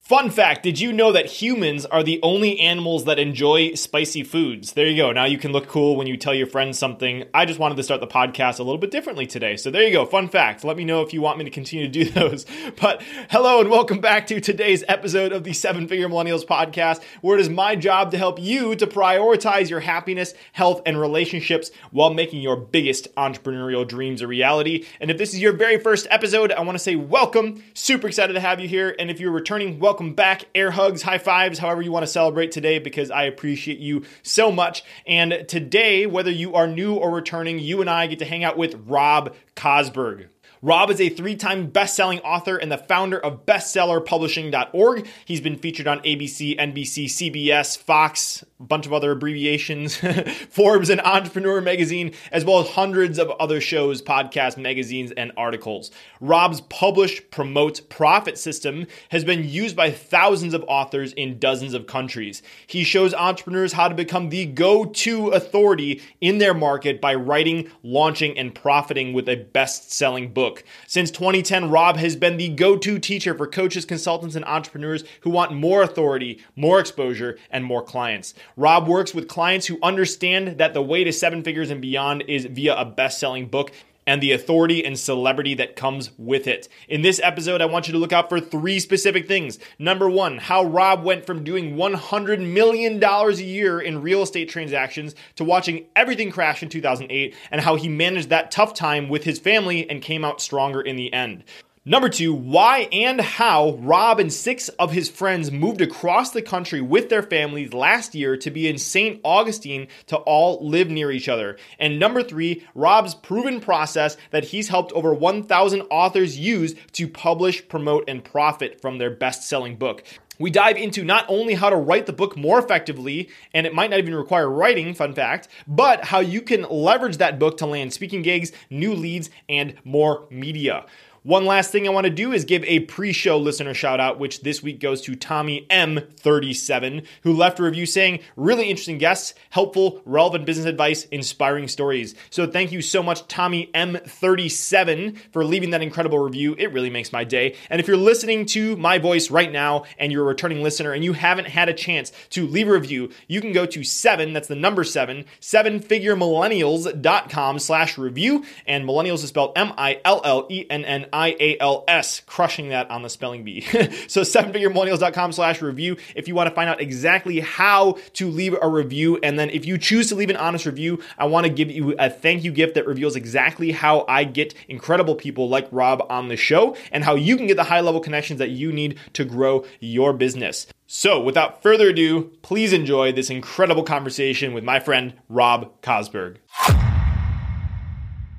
Fun fact, did you know that humans are the only animals that enjoy spicy foods? There you go. Now you can look cool when you tell your friends something. I just wanted to start the podcast a little bit differently today. So there you go. Fun fact. Let me know if you want me to continue to do those. But hello and welcome back to today's episode of the Seven Figure Millennials podcast, where it is my job to help you to prioritize your happiness, health, and relationships while making your biggest entrepreneurial dreams a reality. And if this is your very first episode, I want to say welcome. Super excited to have you here. And if you're returning, welcome back. Air hugs, high fives, however you want to celebrate today, because I appreciate you so much. And today, whether you are new or returning, you and I get to hang out with Rob Kosberg. Rob is a three-time best-selling author and the founder of bestsellerpublishing.org. He's been featured on ABC, NBC, CBS, Fox, a bunch of other abbreviations, Forbes and Entrepreneur Magazine, as well as hundreds of other shows, podcasts, magazines, and articles. Rob's Publish Promote Profit system has been used by thousands of authors in dozens of countries. He shows entrepreneurs how to become the go-to authority in their market by writing, launching, and profiting with a best-selling book. Since 2010, Rob has been the go-to teacher for coaches, consultants, and entrepreneurs who want more authority, more exposure, and more clients. Rob works with clients who understand that the way to seven figures and beyond is via a best-selling book and the authority and celebrity that comes with it. In this episode, I want you to look out for three specific things. Number one, how Rob went from doing $100 million a year in real estate transactions to watching everything crash in 2008, and how he managed that tough time with his family and came out stronger in the end. Number two, why and how Rob and six of his friends moved across the country with their families last year to be in St. Augustine to all live near each other. And number three, Rob's proven process that he's helped over 1,000 authors use to publish, promote, and profit from their best-selling book. We dive into not only how to write the book more effectively, and it might not even require writing, fun fact, but how you can leverage that book to land speaking gigs, new leads, and more media. One last thing I want to do is give a pre-show listener shout out, which this week goes to Tommy M37, who left a review saying, really interesting guests, helpful, relevant business advice, inspiring stories. So thank you so much, Tommy M37, for leaving that incredible review. It really makes my day. And if you're listening to my voice right now and you're a returning listener and you haven't had a chance to leave a review, you can go to sevenfiguremillennials.com/review. And millennials is spelled M-I-L-L-E-N-N-I. IALS, crushing that on the spelling bee. So sevenfiguremillennials.com/review if you want to find out exactly how to leave a review. And then if you choose to leave an honest review, I want to give you a thank you gift that reveals exactly how I get incredible people like Rob on the show and how you can get the high level connections that you need to grow your business. So without further ado, please enjoy this incredible conversation with my friend, Rob Kosberg.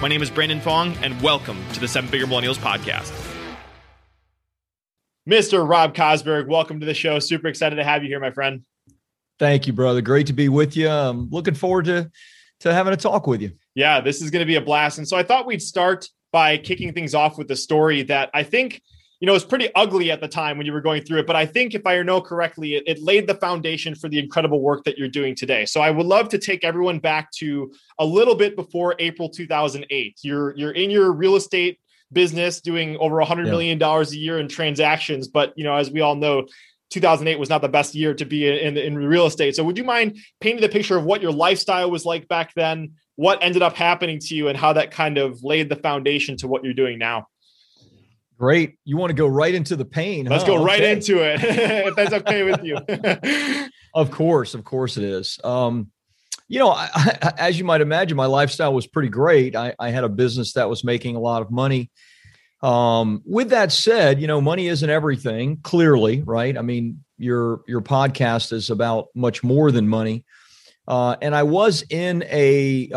My name is Brandon Fong, and welcome to the Seven Figure Millennials podcast. Mr. Rob Kosberg, welcome to the show. Super excited to have you here, my friend. Thank you, brother. Great to be with you. I'm looking forward to to having a talk with you. Yeah, this is going to be a blast. And so I thought we'd start by kicking things off with the story that I think, you know, was pretty ugly at the time when you were going through it. But I think if I know correctly, it laid the foundation for the incredible work that you're doing today. So I would love to take everyone back to a little bit before April 2008. You're in your real estate business doing over $100 million a year in transactions. But, you know, as we all know, 2008 was not the best year to be in real estate. So would you mind painting the picture of what your lifestyle was like back then, what ended up happening to you, and how that kind of laid the foundation to what you're doing now? Great. You want to go right into the pain. Let's go right into it, if that's okay with you. Of course it is. You know, I, as you might imagine, my lifestyle was pretty great. I had a business that was making a lot of money. With that said, you know, money isn't everything, clearly, right? I mean, your podcast is about much more than money. And I was in a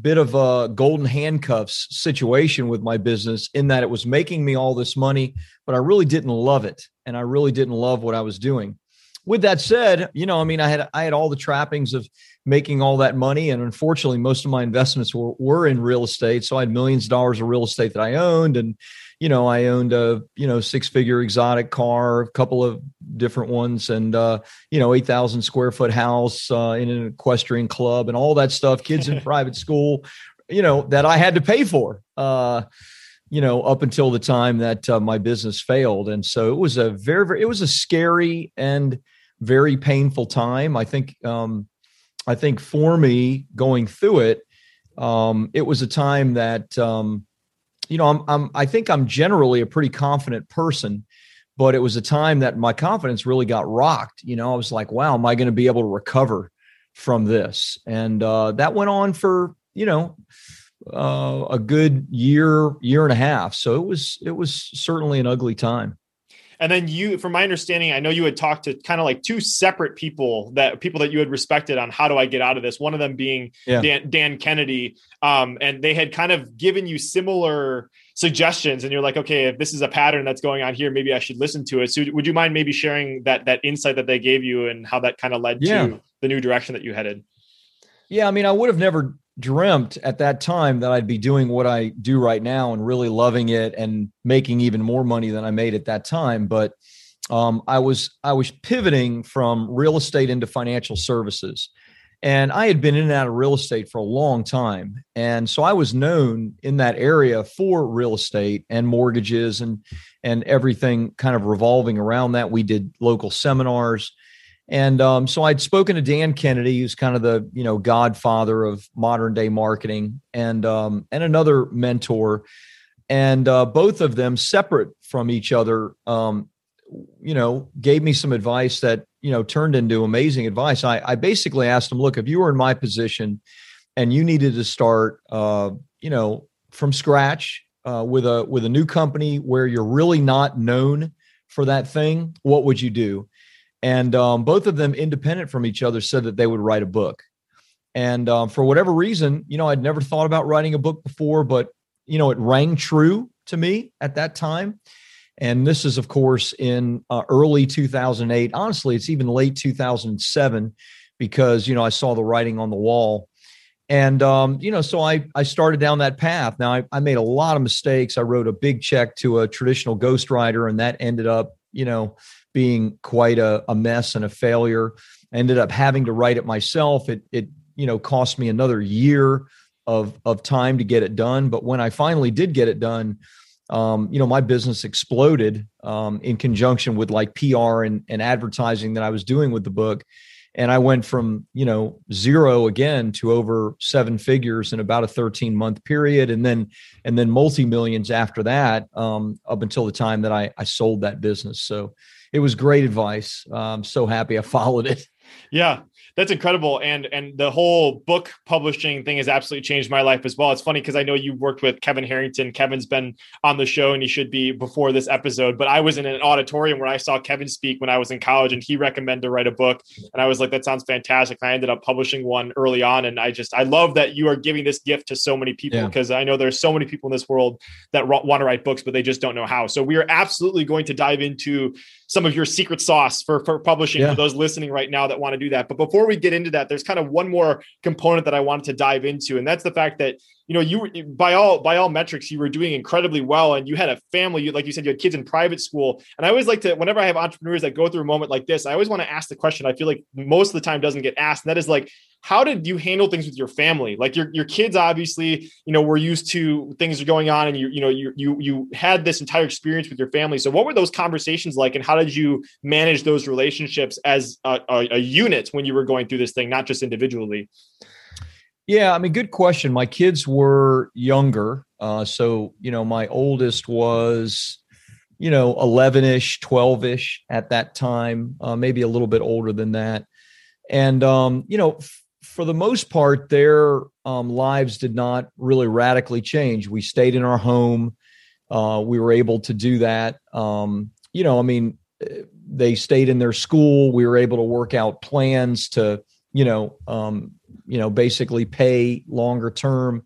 bit of a golden handcuffs situation with my business, in that it was making me all this money, but I really didn't love it. And I really didn't love what I was doing. With that said, you know, I mean, I had all the trappings of making all that money. And unfortunately, most of my investments were in real estate. So I had millions of dollars of real estate that I owned. And, you know, I owned a, you know, 6-figure exotic car, a couple of different ones, and, you know, 8,000 square foot house in an equestrian club and all that stuff, kids in private school, you know, that I had to pay for, you know, up until the time that my business failed. And so it was a very, it was a scary and very painful time. I think for me going through it, it was a time that, you know, I think I'm generally a pretty confident person, but it was a time that my confidence really got rocked. You know, I was like, wow, am I going to be able to recover from this? And that went on for, you know, a good year and a half. So it was certainly an ugly time. And then you, from my understanding, I know you had talked to kind of like two separate people that you had respected on how do I get out of this? One of them being Dan Kennedy. And they had kind of given you similar suggestions, and you're like, okay, if this is a pattern that's going on here, maybe I should listen to it. So would you mind maybe sharing that insight that they gave you and how that kind of led to the new direction that you headed? Yeah. I mean, I would have never dreamt at that time that I'd be doing what I do right now and really loving it and making even more money than I made at that time. But I was pivoting from real estate into financial services. And I had been in and out of real estate for a long time. And so I was known in that area for real estate and mortgages and everything kind of revolving around that. We did local seminars. And so I'd spoken to Dan Kennedy, who's kind of the, you know, godfather of modern day marketing, and another mentor, and both of them, separate from each other, you know, gave me some advice that, you know, turned into amazing advice. I basically asked them, look, if you were in my position and you needed to start, you know, from scratch with a new company where you're really not known for that thing, what would you do? And both of them, independent from each other, said that they would write a book. And for whatever reason, you know, I'd never thought about writing a book before, but, you know, it rang true to me at that time. And this is, of course, in early 2008. Honestly, it's even late 2007, because, you know, I saw the writing on the wall. And, you know, so I started down that path. Now, I made a lot of mistakes. I wrote a big check to a traditional ghostwriter, and that ended up, you know, being quite a mess and a failure. I ended up having to write it myself. It you know, cost me another year of time to get it done. But when I finally did get it done, you know, my business exploded in conjunction with like PR and advertising that I was doing with the book. And I went from, you know, zero again to over 7 figures in about a 13-month period. And then multi-millions after that, up until the time that I sold that business. So it was great advice. I'm so happy I followed it. Yeah, that's incredible. And the whole book publishing thing has absolutely changed my life as well. It's funny because I know you worked with Kevin Harrington. Kevin's been on the show, and he should be before this episode. But I was in an auditorium where I saw Kevin speak when I was in college, and he recommended to write a book. And I was like, that sounds fantastic. And I ended up publishing one early on. And I love that you are giving this gift to so many people, because I know there's so many people in this world that want to write books, but they just don't know how. So we are absolutely going to dive into some of your secret sauce for publishing for those listening right now that want to do that. But before we get into that, there's kind of one more component that I wanted to dive into. And that's the fact that, you know, you, by all metrics, you were doing incredibly well, and you had a family, you, like you said, you had kids in private school. And I always like to, whenever I have entrepreneurs that go through a moment like this, I always want to ask the question I feel like most of the time doesn't get asked. And that is like, how did you handle things with your family? Like your kids, obviously, you know, were used to things going on, and you had this entire experience with your family. So what were those conversations like, and how did you manage those relationships as a unit when you were going through this thing, not just individually? Yeah, I mean, good question. My kids were younger. So, you know, my oldest was, you know, 11-ish, 12-ish at that time, maybe a little bit older than that. And, you know, for the most part, their lives did not really radically change. We stayed in our home. We were able to do that. You know, I mean, they stayed in their school. We were able to work out plans to, you know, basically pay longer term.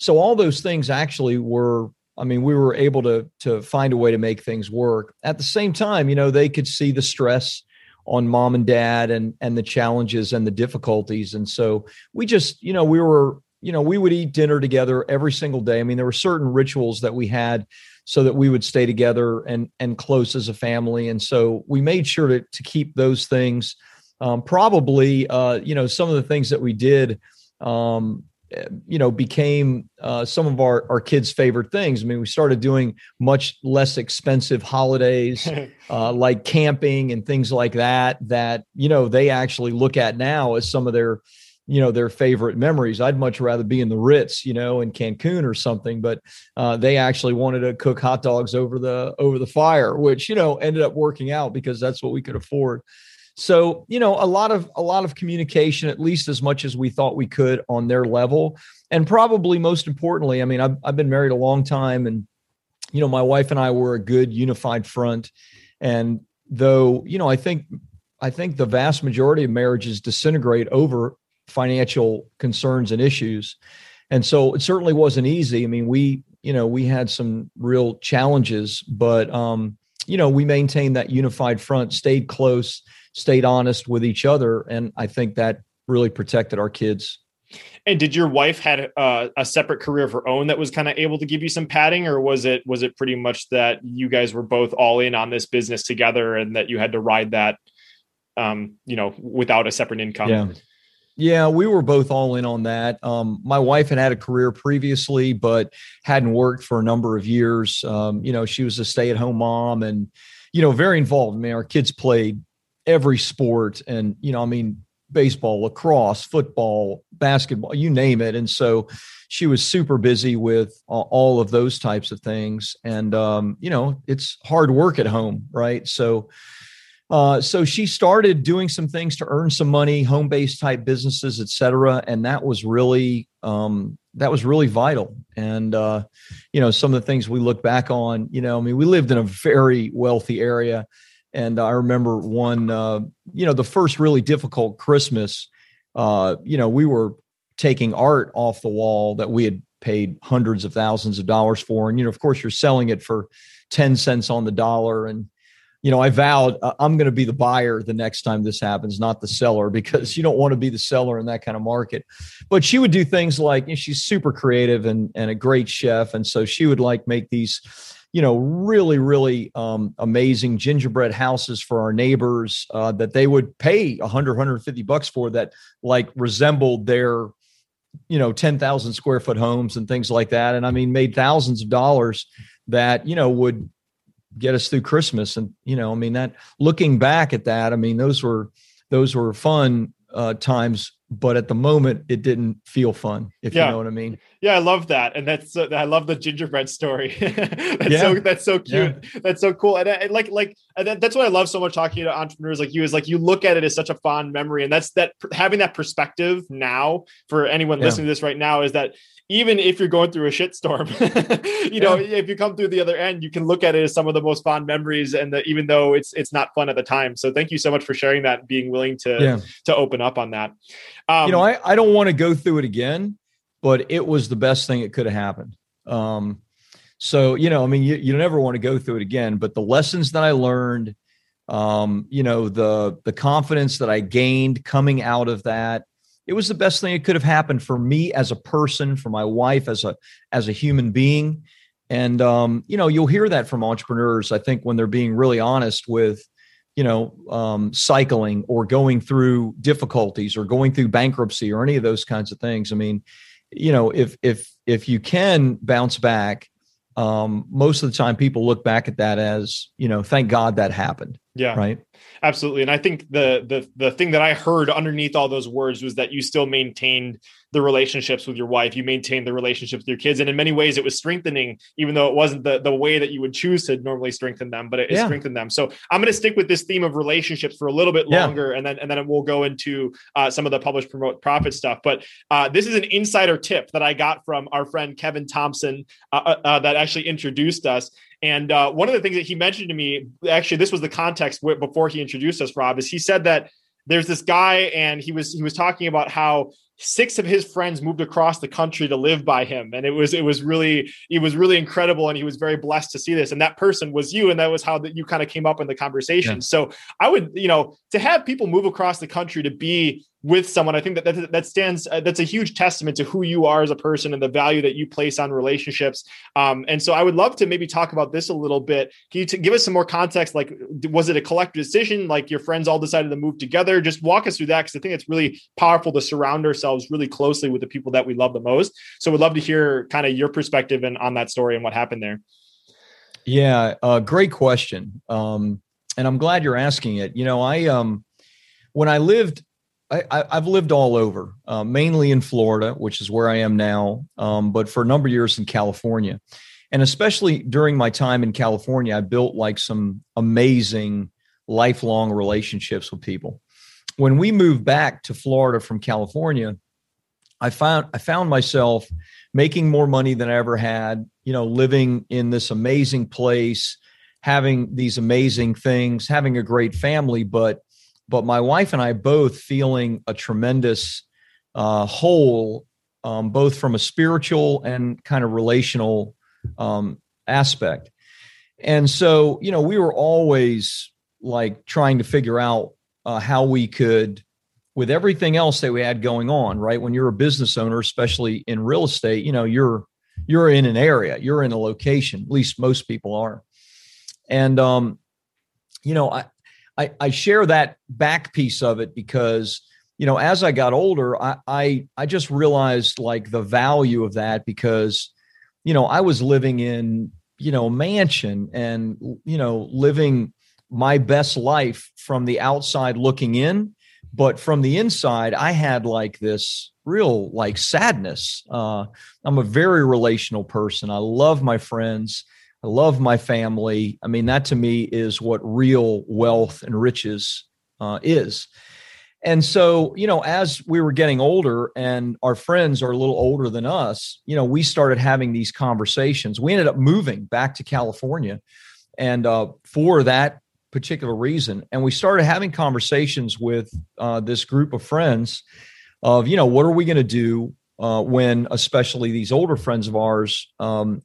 So all those things actually were, I mean, we were able to find a way to make things work. At the same time, you know, they could see the stress on mom and dad and the challenges and the difficulties. And so we just, you know, we were, you know, we would eat dinner together every single day. I mean, there were certain rituals that we had so that we would stay together and close as a family. And so we made sure to keep those things. Probably, you know, some of the things that we did, you know, became some of our kids' favorite things. I mean, we started doing much less expensive holidays, like camping and things like that, that, you know, they actually look at now as some of their, you know, their favorite memories. I'd much rather be in the Ritz, you know, in Cancun or something, but they actually wanted to cook hot dogs over the fire, which, you know, ended up working out because that's what we could afford. So, you know, a lot of communication, at least as much as we thought we could on their level. And probably most importantly, I mean, I've been married a long time, and, you know, my wife and I were a good unified front. And though, you know, I think the vast majority of marriages disintegrate over financial concerns and issues. And so it certainly wasn't easy. I mean, we had some real challenges, but, you know, we maintained that unified front, stayed close, stayed honest with each other. And I think that really protected our kids. And did your wife had a separate career of her own that was kind of able to give you some padding, or was it pretty much that you guys were both all in on this business together and that you had to ride that, you know, without a separate income? Yeah, we were both all in on that. My wife had a career previously, but hadn't worked for a number of years. You know, she was a stay-at-home mom and, you know, very involved. I mean, our kids played every sport and, you know, I mean, baseball, lacrosse, football, basketball, you name it. And so she was super busy with all of those types of things. And, you know, it's hard work at home, right? So she started doing some things to earn some money, home-based type businesses, et cetera. And that was really vital. And, you know, some of the things we look back on, you know, I mean, we lived in a very wealthy area. And I remember one, you know, the first really difficult Christmas, you know, we were taking art off the wall that we had paid hundreds of thousands of dollars for. And, you know, of course, you're selling it for 10 cents on the dollar. And, you know, I vowed I'm going to be the buyer the next time this happens, not the seller, because you don't want to be the seller in that kind of market. But she would do things like, you know, she's super creative and a great chef. And so she would like make these, you know, really, really amazing gingerbread houses for our neighbors that they would pay $100, $150 for, that like resembled their, you know, 10,000 square foot homes and things like that. And I mean, made thousands of dollars that, you know, would get us through Christmas. And, you know, I mean, that, looking back at that, I mean, those were fun times, but at the moment it didn't feel fun, if you know what I mean. Yeah. I love that. And that's, I love the gingerbread story. That's so cute. Yeah. That's so cool. And I like, that's what I love so much talking to entrepreneurs like you, is like, you look at it as such a fond memory. And that's that, having that perspective now for anyone listening to this right now, is that even if you're going through a shitstorm, you know, if you come through the other end, you can look at it as some of the most fond memories. And even though it's not fun at the time. So thank you so much for sharing that and being willing to open up on that. You know, I don't want to go through it again, but it was the best thing that could have happened. So, you know, I mean, you never want to go through it again, but the lessons that I learned, You know, the confidence that I gained coming out of that, it was the best thing that could have happened for me as a person, for my wife, as a human being. And, you know, you'll hear that from entrepreneurs, I think, when they're being really honest with, you know, cycling or going through difficulties or going through bankruptcy or any of those kinds of things. I mean, you know, if you can bounce back, most of the time people look back at that as, you know, thank God that happened. Yeah. Right. Absolutely. And I think the thing that I heard underneath all those words was that you still maintained the relationships with your wife, you maintained the relationships with your kids. And in many ways it was strengthening, even though it wasn't the way that you would choose to normally strengthen them, but it strengthened them. So I'm going to stick with this theme of relationships for a little bit longer. And then it will go into some of the Publish, Promote, Profit stuff. But this is an insider tip that I got from our friend, Kevin Thompson, that actually introduced us. And one of the things that he mentioned to me, actually, this was the context before he introduced us, Rob, is he said that there's this guy and he was talking about how 6 of his friends moved across the country to live by him. And it was really incredible. And he was very blessed to see this. And that person was you. And that was how you kind of came up in the conversation. Yeah. So I would, you know, to have people move across the country to be with someone, I think that stands, that's a huge testament to who you are as a person and the value that you place on relationships. And so I would love to maybe talk about this a little bit. Can you give us some more context? Like, was it a collective decision? Like your friends all decided to move together? Just walk us through that, because I think it's really powerful to surround ourselves really closely with the people that we love the most. So we'd love to hear kind of your perspective on that story and what happened there. Yeah. Great question. And I'm glad you're asking it. You know, when I lived, I've lived all over, mainly in Florida, which is where I am now, but for a number of years in California. And especially during my time in California, I built like some amazing lifelong relationships with people. When we moved back to Florida from California, I found myself making more money than I ever had, you know, living in this amazing place, having these amazing things, having a great family, but my wife and I both feeling a tremendous hole, both from a spiritual and kind of relational aspect. And so, you know, we were always like trying to figure out how we could, with everything else that we had going on, right? When you're a business owner, especially in real estate, you know, you're in an area, you're in a location, at least most people are. And, you know, I share that back piece of it because, you know, as I got older, I just realized like the value of that because, you know, I was living in, you know, a mansion and, you know, living my best life from the outside looking in. But from the inside, I had like this real like sadness. I'm a very relational person. I love my friends. I love my family. I mean, that to me is what real wealth and riches is. And so, you know, as we were getting older and our friends are a little older than us, you know, we started having these conversations. We ended up moving back to California and for that particular reason. And we started having conversations with this group of friends of, you know, what are we going to do? When especially these older friends of ours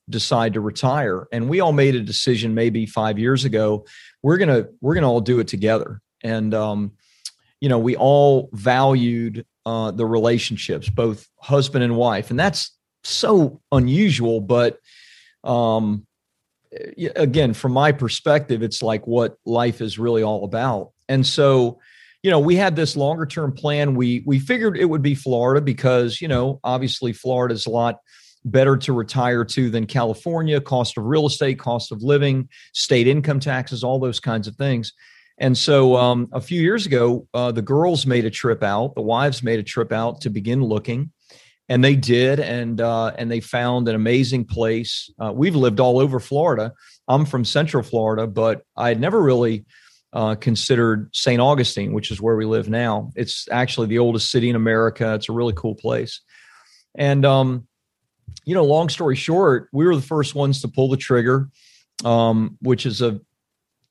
decide to retire. And we all made a decision maybe 5 years ago, we're gonna all do it together. And, you know, we all valued the relationships, both husband and wife. And that's so unusual. But again, from my perspective, it's like what life is really all about. And so, you know, we had this longer term plan. We figured it would be Florida because, you know, obviously Florida is a lot better to retire to than California, cost of real estate, cost of living, state income taxes, all those kinds of things. And so a few years ago, the girls made a trip out, the wives made a trip out to begin looking. And they did. And they found an amazing place. We've lived all over Florida. I'm from Central Florida, but I had never really considered St. Augustine, which is where we live now. It's actually the oldest city in America. It's a really cool place. And, you know, long story short, we were the first ones to pull the trigger, which is a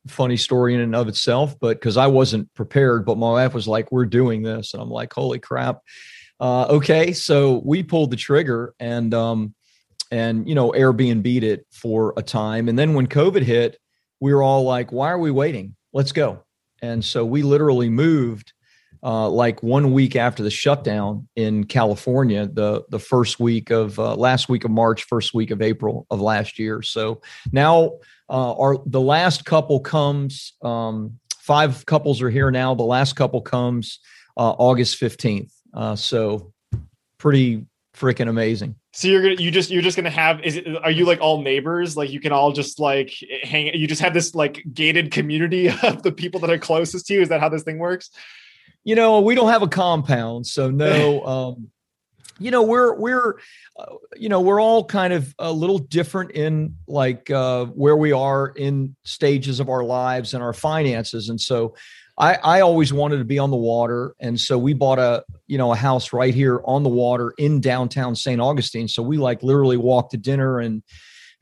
funny story in and of itself, but because I wasn't prepared, but my wife was like, we're doing this. And I'm like, holy crap. Okay. So we pulled the trigger and, you know, Airbnb'd it for a time. And then when COVID hit, we were all like, why are we waiting? let's go. And so we literally moved like 1 week after the shutdown in California, the first week of last week of March, first week of April of last year. So now the last couple comes, 5 couples are here now. The last couple comes August 15th. So pretty freaking amazing. So you're just gonna have, are you like all neighbors? Like you can all just like hang, you just have this like gated community of the people that are closest to you. Is that how this thing works? You know, we don't have a compound, so no, you know, we're all kind of a little different in like where we are in stages of our lives and our finances. And so I always wanted to be on the water. And so we bought a house right here on the water in downtown St. Augustine. So we like literally walk to dinner and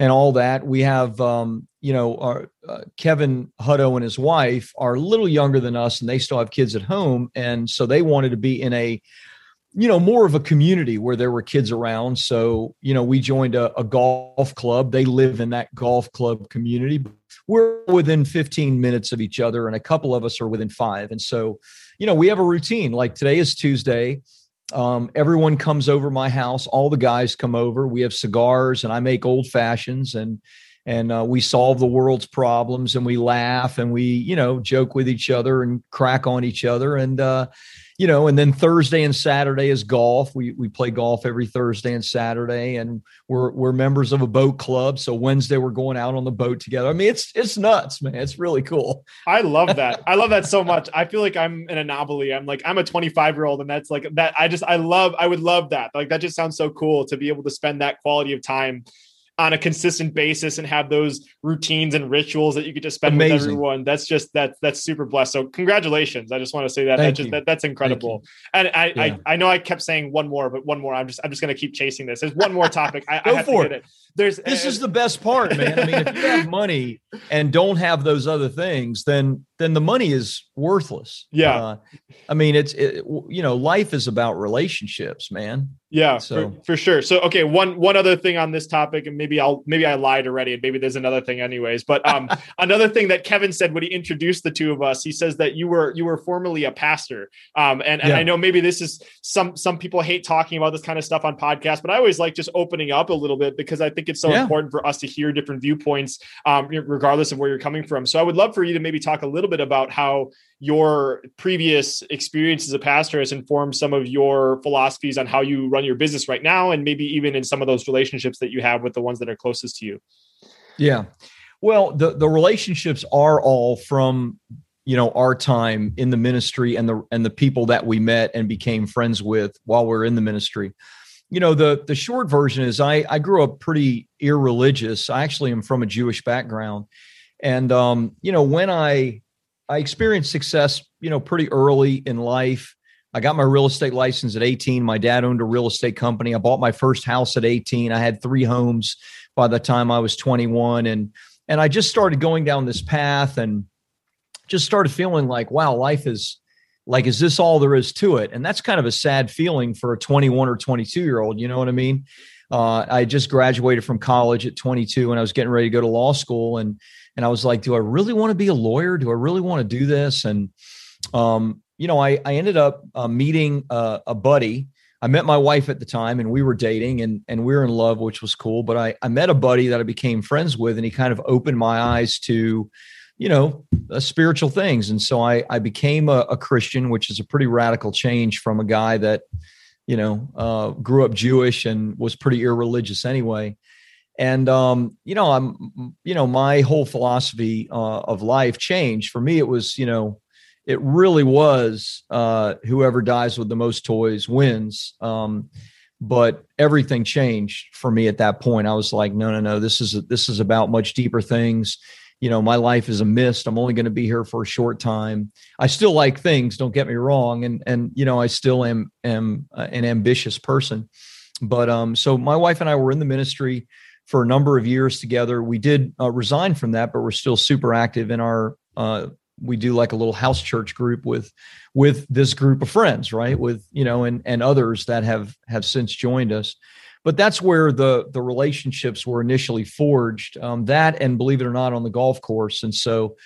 all that. We have, our Kevin Hutto and his wife are a little younger than us and they still have kids at home. And so they wanted to be in a, more of a community where there were kids around. So, we joined a golf club. They live in that golf club community. We're within 15 minutes of each other, and a couple of us are within 5. And so, we have a routine. Like today is Tuesday. Everyone comes over my house. All the guys come over. We have cigars, and I make old fashions, and we solve the world's problems, and we laugh, and we, joke with each other and crack on each other. And, and then Thursday and Saturday is golf. We play golf every Thursday and Saturday, and we're members of a boat club. So Wednesday we're going out on the boat together. I mean, it's nuts, man. It's really cool. I love that. I love that so much. I feel like I'm an anomaly. I'm a 25-year-old, and that's like that. I would love that. Like, that just sounds so cool to be able to spend that quality of time on a consistent basis and have those routines and rituals that you could just spend with everyone. That's just, that's super blessed. So congratulations. I just want to say that's incredible. And I know I kept saying one more, I'm just going to keep chasing this. There's one more topic. I have to get it. This is the best part, man. I mean, if you have money and don't have those other things, then the money is worthless. Yeah. I mean, life is about relationships, man. Yeah, so. For sure. So, okay. One other thing on this topic, and maybe I lied already, and maybe there's another thing anyways, but another thing that Kevin said when he introduced the two of us, he says that you were formerly a pastor. And I know maybe this is some people hate talking about this kind of stuff on podcasts, but I always like just opening up a little bit, because I think it's so important for us to hear different viewpoints, regardless of where you're coming from. So I would love for you to maybe talk a little bit about how your previous experience as a pastor has informed some of your philosophies on how you run your business right now, and maybe even in some of those relationships that you have with the ones that are closest to you. Yeah. Well, the relationships are all from, our time in the ministry and the people that we met and became friends with while we're in the ministry. The short version is I grew up pretty irreligious. I actually am from a Jewish background. And, when I experienced success, pretty early in life. I got my real estate license at 18. My dad owned a real estate company. I bought my first house at 18. I had 3 homes by the time I was 21. And I just started going down this path and just started feeling like, wow, life is like, is this all there is to it? And that's kind of a sad feeling for a 21 or 22-year-old. You know what I mean? I just graduated from college at 22 and I was getting ready to go to law school. And I was like, do I really want to be a lawyer? Do I really want to do this? And, I ended up meeting a buddy. I met my wife at the time, and we were dating and we were in love, which was cool. But I met a buddy that I became friends with, and he kind of opened my eyes to, spiritual things. And so I became a Christian, which is a pretty radical change from a guy that, grew up Jewish and was pretty irreligious anyway. And, my whole philosophy of life changed. For me, it was, it really was whoever dies with the most toys wins. But everything changed for me at that point. I was like, no, this is about much deeper things. My life is a mist. I'm only going to be here for a short time. I still like things, don't get me wrong. And I still am an ambitious person. But so my wife and I were in the ministry for a number of years together. We did resign from that, but we're still super active in our, we do like a little house church group with this group of friends, right? With, and others that have since joined us. But that's where the relationships were initially forged, that, and believe it or not, on the golf course. And so,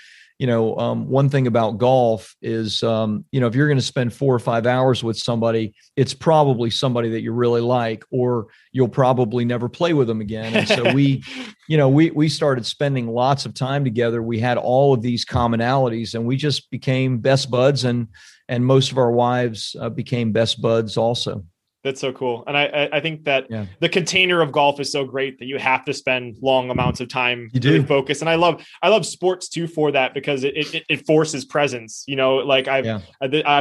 you know, one thing about golf is, you know, if you're going to spend 4 or 5 hours with somebody, it's probably somebody that you really like, or you'll probably never play with them again. And so we, you know, we started spending lots of time together. We had all of these commonalities, and we just became best buds, and most of our wives became best buds also. That's so cool. And I think that the container of golf is so great that you have to spend long amounts of time to focus. And I love sports too for that, because it forces presence, you know, like I've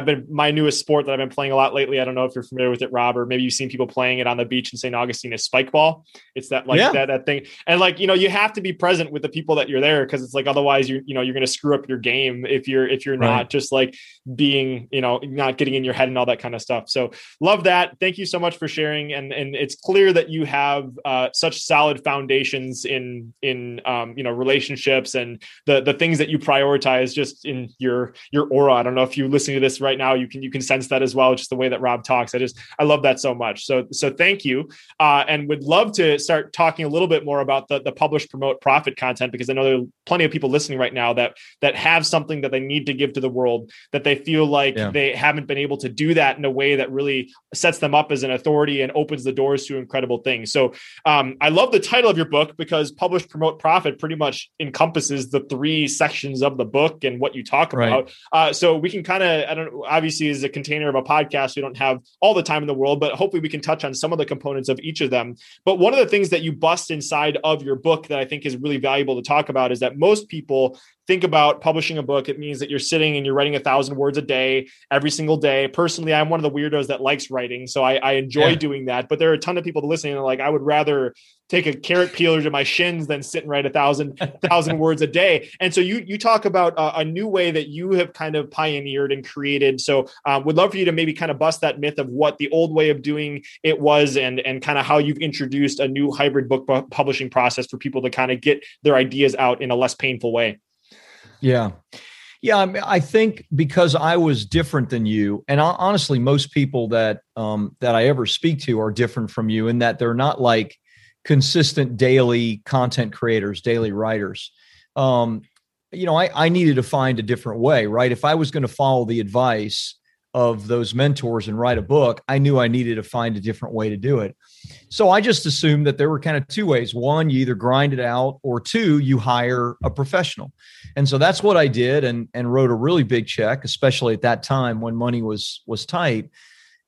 been, my newest sport that I've been playing a lot lately, I don't know if you're familiar with it, Rob, or maybe you've seen people playing it on the beach in St. Augustine, is spike ball. It's that that thing. And like, you know, you have to be present with the people that you're there, because it's like, otherwise you're going to screw up your game if you're right. not just like being, you know, not getting in your head and all that kind of stuff. So love that. Thank you so much for sharing. And it's clear that you have such solid foundations in you know, relationships and the things that you prioritize just in your aura. I don't know if you listen to this right now, you can sense that as well. Just the way that Rob talks. I love that so much. So thank you. And would love to start talking a little bit more about the Publish, Promote, Profit content, because I know there are plenty of people listening right now that have something that they need to give to the world, that they feel like they haven't been able to do that in a way that really sets them up as an authority and opens the doors to incredible things. So I love the title of your book, because Publish, Promote, Profit pretty much encompasses the three sections of the book and what you talk about. So we can kind of, obviously as a container of a podcast, we don't have all the time in the world, but hopefully we can touch on some of the components of each of them. But one of the things that you bust inside of your book that I think is really valuable to talk about is that most people think about publishing a book. It means that you're sitting and you're writing 1,000 words a day, every single day. Personally, I'm one of the weirdos that likes writing. So I enjoy doing that, but there are a ton of people listening and are like, I would rather take a carrot peeler to my shins than sit and write 1,000 words a day. And so you talk about a new way that you have kind of pioneered and created. So would love for you to maybe kind of bust that myth of what the old way of doing it was, and kind of how you've introduced a new hybrid book publishing process for people to kind of get their ideas out in a less painful way. Yeah. Yeah. I mean, I think because I was different than you, and honestly, most people that I ever speak to are different from you in that they're not like consistent daily content creators, daily writers. You know, I needed to find a different way, right? If I was going to follow the advice of those mentors and write a book, I knew I needed to find a different way to do it. So I just assumed that there were kind of two ways. One, you either grind it out, or two, you hire a professional. And so that's what I did, and wrote a really big check, especially at that time when money was tight.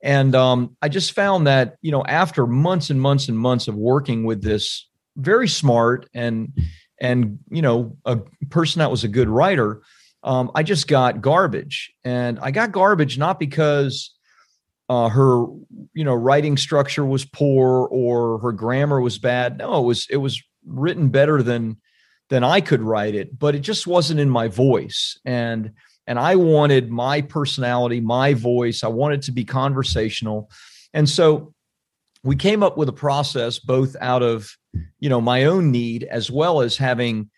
And I just found that, you know, after months and months and months of working with this very smart and you know, a person that was a good writer, I just got garbage. And I got garbage not because her, you know, writing structure was poor or her grammar was bad. No, it was written better than I could write it, but it just wasn't in my voice. And I wanted my personality, my voice. I wanted to be conversational. And so we came up with a process both out of, you know, my own need, as well as having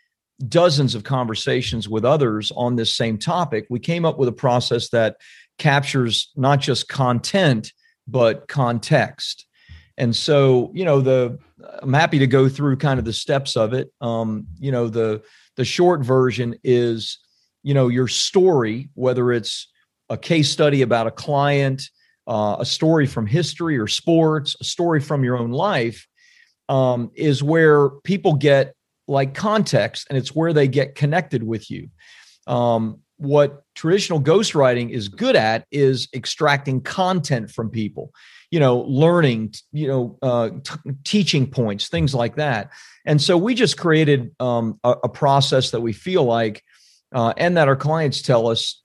dozens of conversations with others on this same topic. We came up with a process that captures not just content, but context. And so, you know, I'm happy to go through kind of the steps of it. You know, the short version is, you know, your story, whether it's a case study about a client, a story from history or sports, a story from your own life, is where people get like context, and it's where they get connected with you. What traditional ghostwriting is good at is extracting content from people, you know, learning, you know, teaching points, things like that. And so we just created a process that we feel like, and that our clients tell us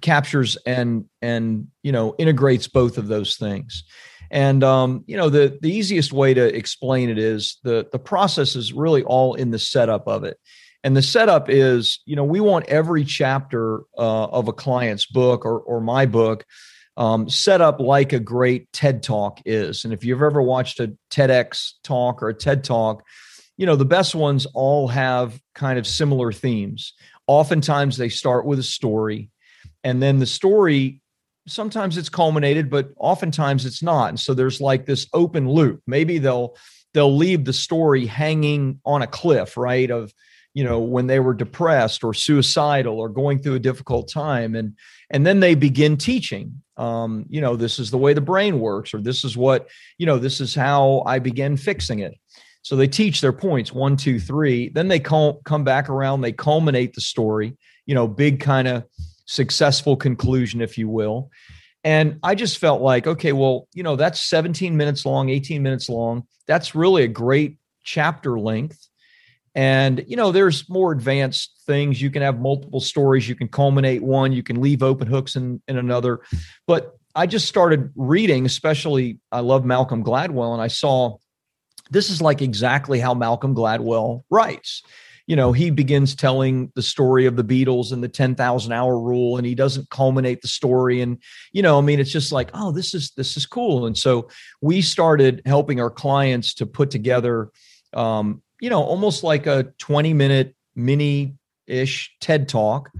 captures and, you know, integrates both of those things. And, you know, the easiest way to explain it is the process is really all in the setup of it. And the setup is, you know, we want every chapter of a client's book or my book set up like a great TED Talk is. And if you've ever watched a TEDx talk or a TED Talk, you know, the best ones all have kind of similar themes. Oftentimes they start with a story, and then the story, sometimes it's culminated, but oftentimes it's not. And so there's like this open loop. Maybe they'll leave the story hanging on a cliff, right? Of, you know, when they were depressed or suicidal or going through a difficult time. And then they begin teaching, you know, this is the way the brain works, or this is what, you know, this is how I began fixing it. So they teach their points, 1, 2, 3, then they come back around, they culminate the story, you know, big kind of successful conclusion, if you will. And I just felt like, okay, well, you know, that's 17 minutes long, 18 minutes long. That's really a great chapter length. And, you know, there's more advanced things. You can have multiple stories. You can culminate one. You can leave open hooks in another. But I just started reading, especially I love Malcolm Gladwell. And I saw this is like exactly how Malcolm Gladwell writes. You know, he begins telling the story of the Beatles and the 10,000 hour rule, and he doesn't culminate the story. And, you know, I mean, it's just like, oh, this is cool. And so we started helping our clients to put together, you know, almost like a 20-minute mini-ish TED Talk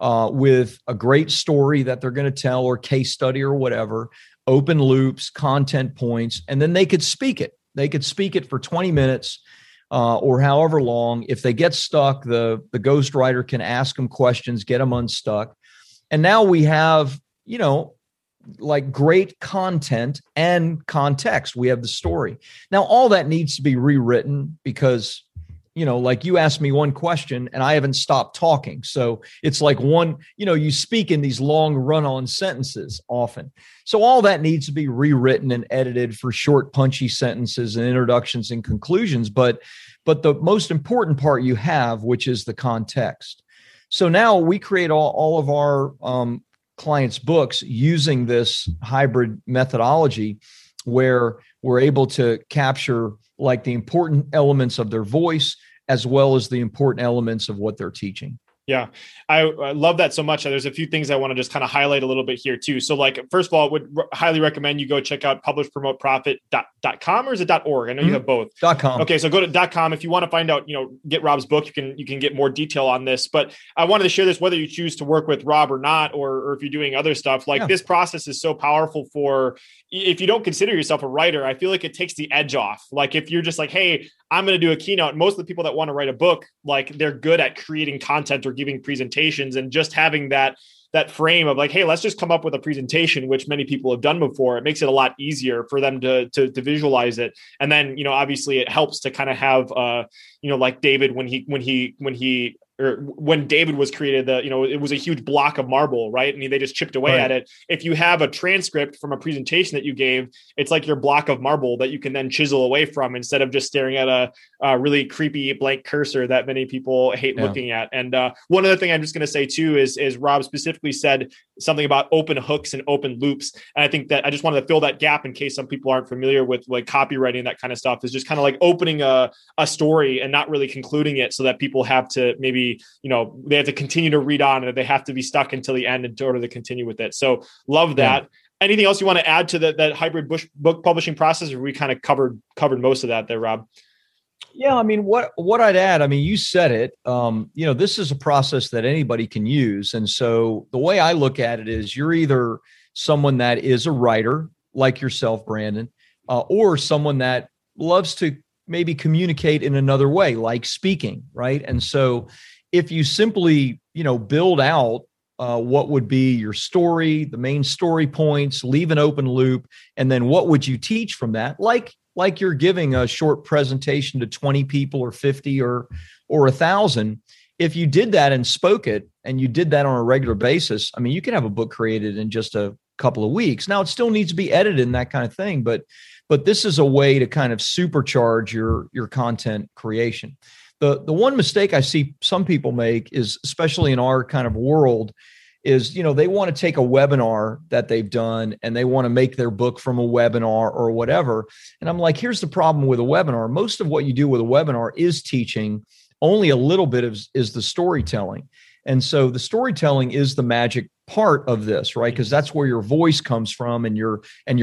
with a great story that they're going to tell, or case study or whatever, open loops, content points, and then they could speak it. They could speak it for 20 minutes. Or however long. If they get stuck, the ghostwriter can ask them questions, get them unstuck. And now we have, you know, like great content and context. We have the story. Now, all that needs to be rewritten because, you know, like you asked me one question and I haven't stopped talking. So it's like one, you know, you speak in these long run-on sentences often. So all that needs to be rewritten and edited for short, punchy sentences and introductions and conclusions. But the most important part you have, which is the context. So now we create all of our clients' books using this hybrid methodology where we're able to capture like the important elements of their voice, as well as the important elements of what they're teaching. Yeah. I love that so much. There's a few things I want to just kind of highlight a little bit here too. So like, first of all, I would highly recommend you go check out PublishPromoteProfit.com, or is it .org? I know you have both. .com. Okay. So go to .com. If you want to find out, you know, get Rob's book, you can get more detail on this, but I wanted to share this, whether you choose to work with Rob or not, or if you're doing other stuff, like this process is so powerful for, if you don't consider yourself a writer, I feel like it takes the edge off. Like if you're just like, hey, I'm going to do a keynote. Most of the people that want to write a book, like they're good at creating content or giving presentations, and just having that frame of like, hey, let's just come up with a presentation, which many people have done before. It makes it a lot easier for them to visualize it. And then, you know, obviously it helps to kind of have, you know, like David, when David was created, you know, it was a huge block of marble, right? And they just chipped away at it. If you have a transcript from a presentation that you gave, it's like your block of marble that you can then chisel away from, instead of just staring at a really creepy blank cursor that many people hate looking at. And one other thing I'm just going to say too is Rob specifically said something about open hooks and open loops. And I think that I just wanted to fill that gap in case some people aren't familiar with like copywriting, that kind of stuff is just kind of like opening a story and not really concluding it, so that people have to maybe, you know, they have to continue to read on, and they have to be stuck until the end in order to continue with it. So love that. Yeah. Anything else you want to add to that hybrid book publishing process? Or we kind of covered most of that there, Rob? Yeah. I mean, what I'd add, I mean, you said it, you know, this is a process that anybody can use. And so the way I look at it is you're either someone that is a writer like yourself, Brandon, or someone that loves to maybe communicate in another way, like speaking, right? And so if you simply, you know, build out what would be your story, the main story points, leave an open loop, and then what would you teach from that? Like you're giving a short presentation to 20 people or 50 or 1,000. If you did that and spoke it, and you did that on a regular basis, I mean, you can have a book created in just a couple of weeks. Now, it still needs to be edited and that kind of thing, but this is a way to kind of supercharge your content creation. The one mistake I see some people make is, especially in our kind of world, is, you know, they want to take a webinar that they've done and they want to make their book from a webinar or whatever. And I'm like, here's the problem with a webinar. Most of what you do with a webinar is teaching. Only a little bit is the storytelling. And so the storytelling is the magic part of this, right? Because that's where your voice comes from, and your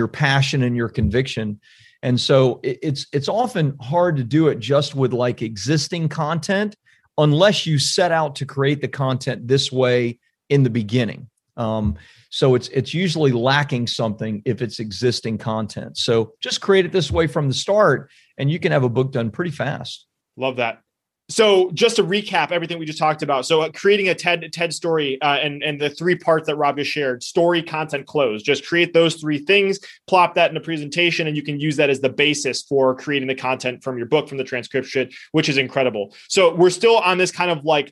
passion and your conviction. And so it's often hard to do it just with like existing content, unless you set out to create the content this way in the beginning. So it's usually lacking something if it's existing content. So just create it this way from the start, and you can have a book done pretty fast. Love that. So just to recap everything we just talked about. So creating a TED story and the three parts that Rob just shared, story, content, close, just create those three things, plop that in a presentation, and you can use that as the basis for creating the content from your book, from the transcription, which is incredible. So we're still on this kind of like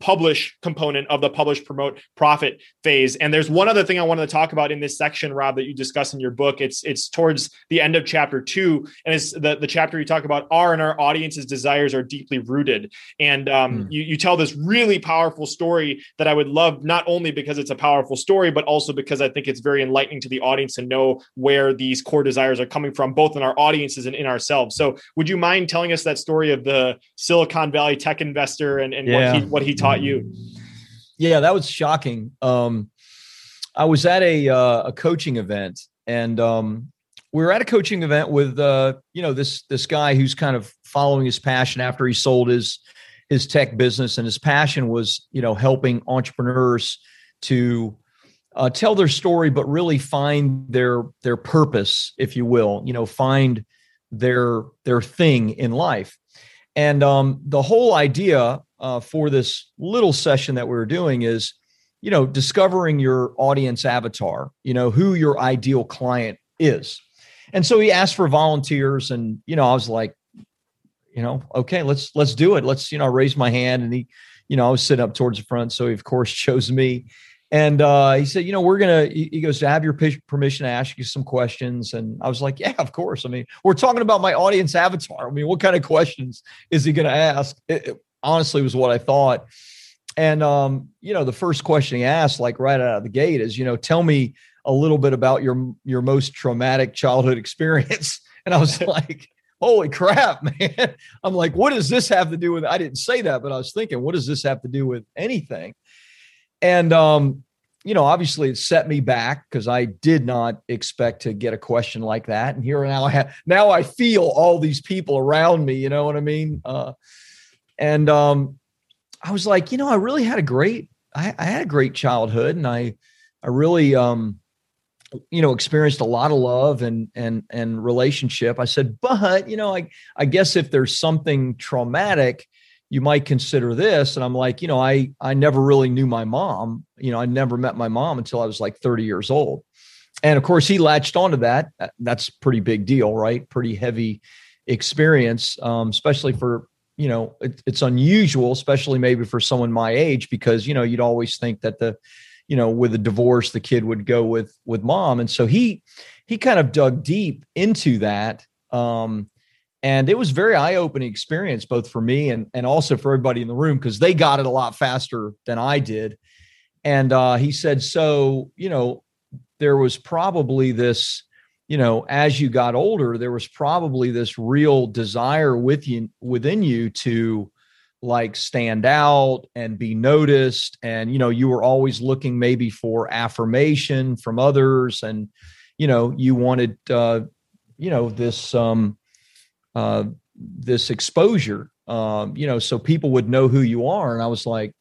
publish component of the publish, promote, profit phase. And there's one other thing I wanted to talk about in this section, Rob, that you discuss in your book. It's towards the end of chapter 2. And it's the chapter you talk about our and our audience's desires are deeply rooted. And you tell this really powerful story that I would love, not only because it's a powerful story, but also because I think it's very enlightening to the audience to know where these core desires are coming from, both in our audiences and in ourselves. So would you mind telling us that story of the Silicon Valley tech investor and what he taught you? Yeah, that was shocking. I was at a coaching event, and we were at a coaching event with this guy who's kind of following his passion after he sold his tech business, and his passion was helping entrepreneurs to tell their story, but really find their purpose, if you will, find their thing in life. And the whole idea for this little session that we were doing is, discovering your audience avatar, who your ideal client is. And so he asked for volunteers, and, I was like, okay, let's do it. Let's, raise my hand. And he, I was sitting up towards the front. So he of course chose me. And he said, he goes, to have your permission to ask you some questions. And I was like, yeah, of course. I mean, we're talking about my audience avatar. I mean, what kind of questions is he going to ask? It honestly was what I thought. And, the first question he asked, like right out of the gate is, tell me a little bit about your most traumatic childhood experience. And I was like, holy crap, man. I'm like, what does this have to do with, I didn't say that, but I was thinking, what does this have to do with anything? And, obviously it set me back because I did not expect to get a question like that. And here now I feel all these people around me, you know what I mean? I was like, I really had I had a great childhood, and I really, experienced a lot of love and relationship. I said, but, I guess if there's something traumatic, you might consider this. And I'm like, I never really knew my mom. I never met my mom until I was like 30 years old. And of course he latched onto that. That's a pretty big deal, right? Pretty heavy experience, especially for, it's unusual, especially maybe for someone my age, because, you'd always think that with a divorce, the kid would go with mom. And so he kind of dug deep into that, and it was a very eye-opening experience, both for me and also for everybody in the room, because they got it a lot faster than I did. And he said, so, there was probably this, as you got older, there was probably this real desire within you to like stand out and be noticed. And, you were always looking maybe for affirmation from others. And, you wanted, this exposure, so people would know who you are. And I was like,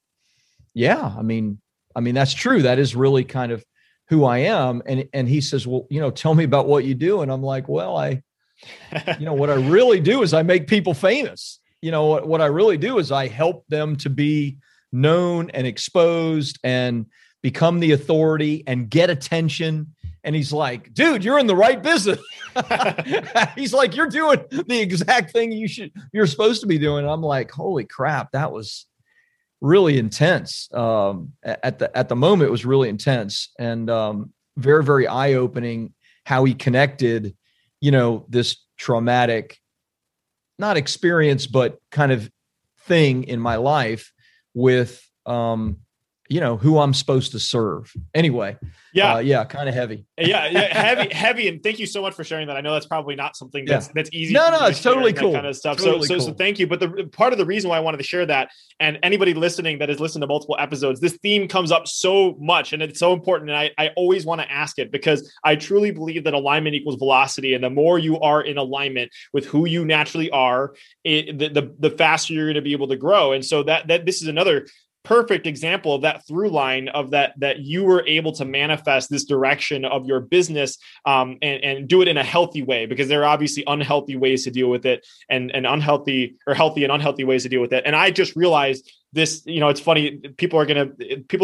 yeah, I mean, that's true. That is really kind of who I am. And he says, well, tell me about what you do. And I'm like, well, what I really do is I make people famous. What I really do is I help them to be known and exposed and become the authority and get attention. And he's like, dude, you're in the right business. He's like, you're doing the exact thing you're supposed to be doing. And I'm like, holy crap, that was really intense. At the moment, it was really intense and very, very eye-opening how he connected, this traumatic, not experience, but kind of thing in my life with, who I'm supposed to serve anyway. Yeah. Kind of heavy. Yeah. Heavy. And thank you so much for sharing that. I know that's probably not something that's easy. No, it's totally cool. Kind of stuff. Totally so thank you. But the part of the reason why I wanted to share that, and anybody listening that has listened to multiple episodes, this theme comes up so much and it's so important. And I always want to ask it because I truly believe that alignment equals velocity. And the more you are in alignment with who you naturally are, the faster you're going to be able to grow. And so that this is another perfect example of that through line of that you were able to manifest this direction of your business and do it in a healthy way, because there are obviously unhealthy ways to deal with it and unhealthy or healthy and unhealthy ways to deal with it. And I just realized this, you know, it's funny, people that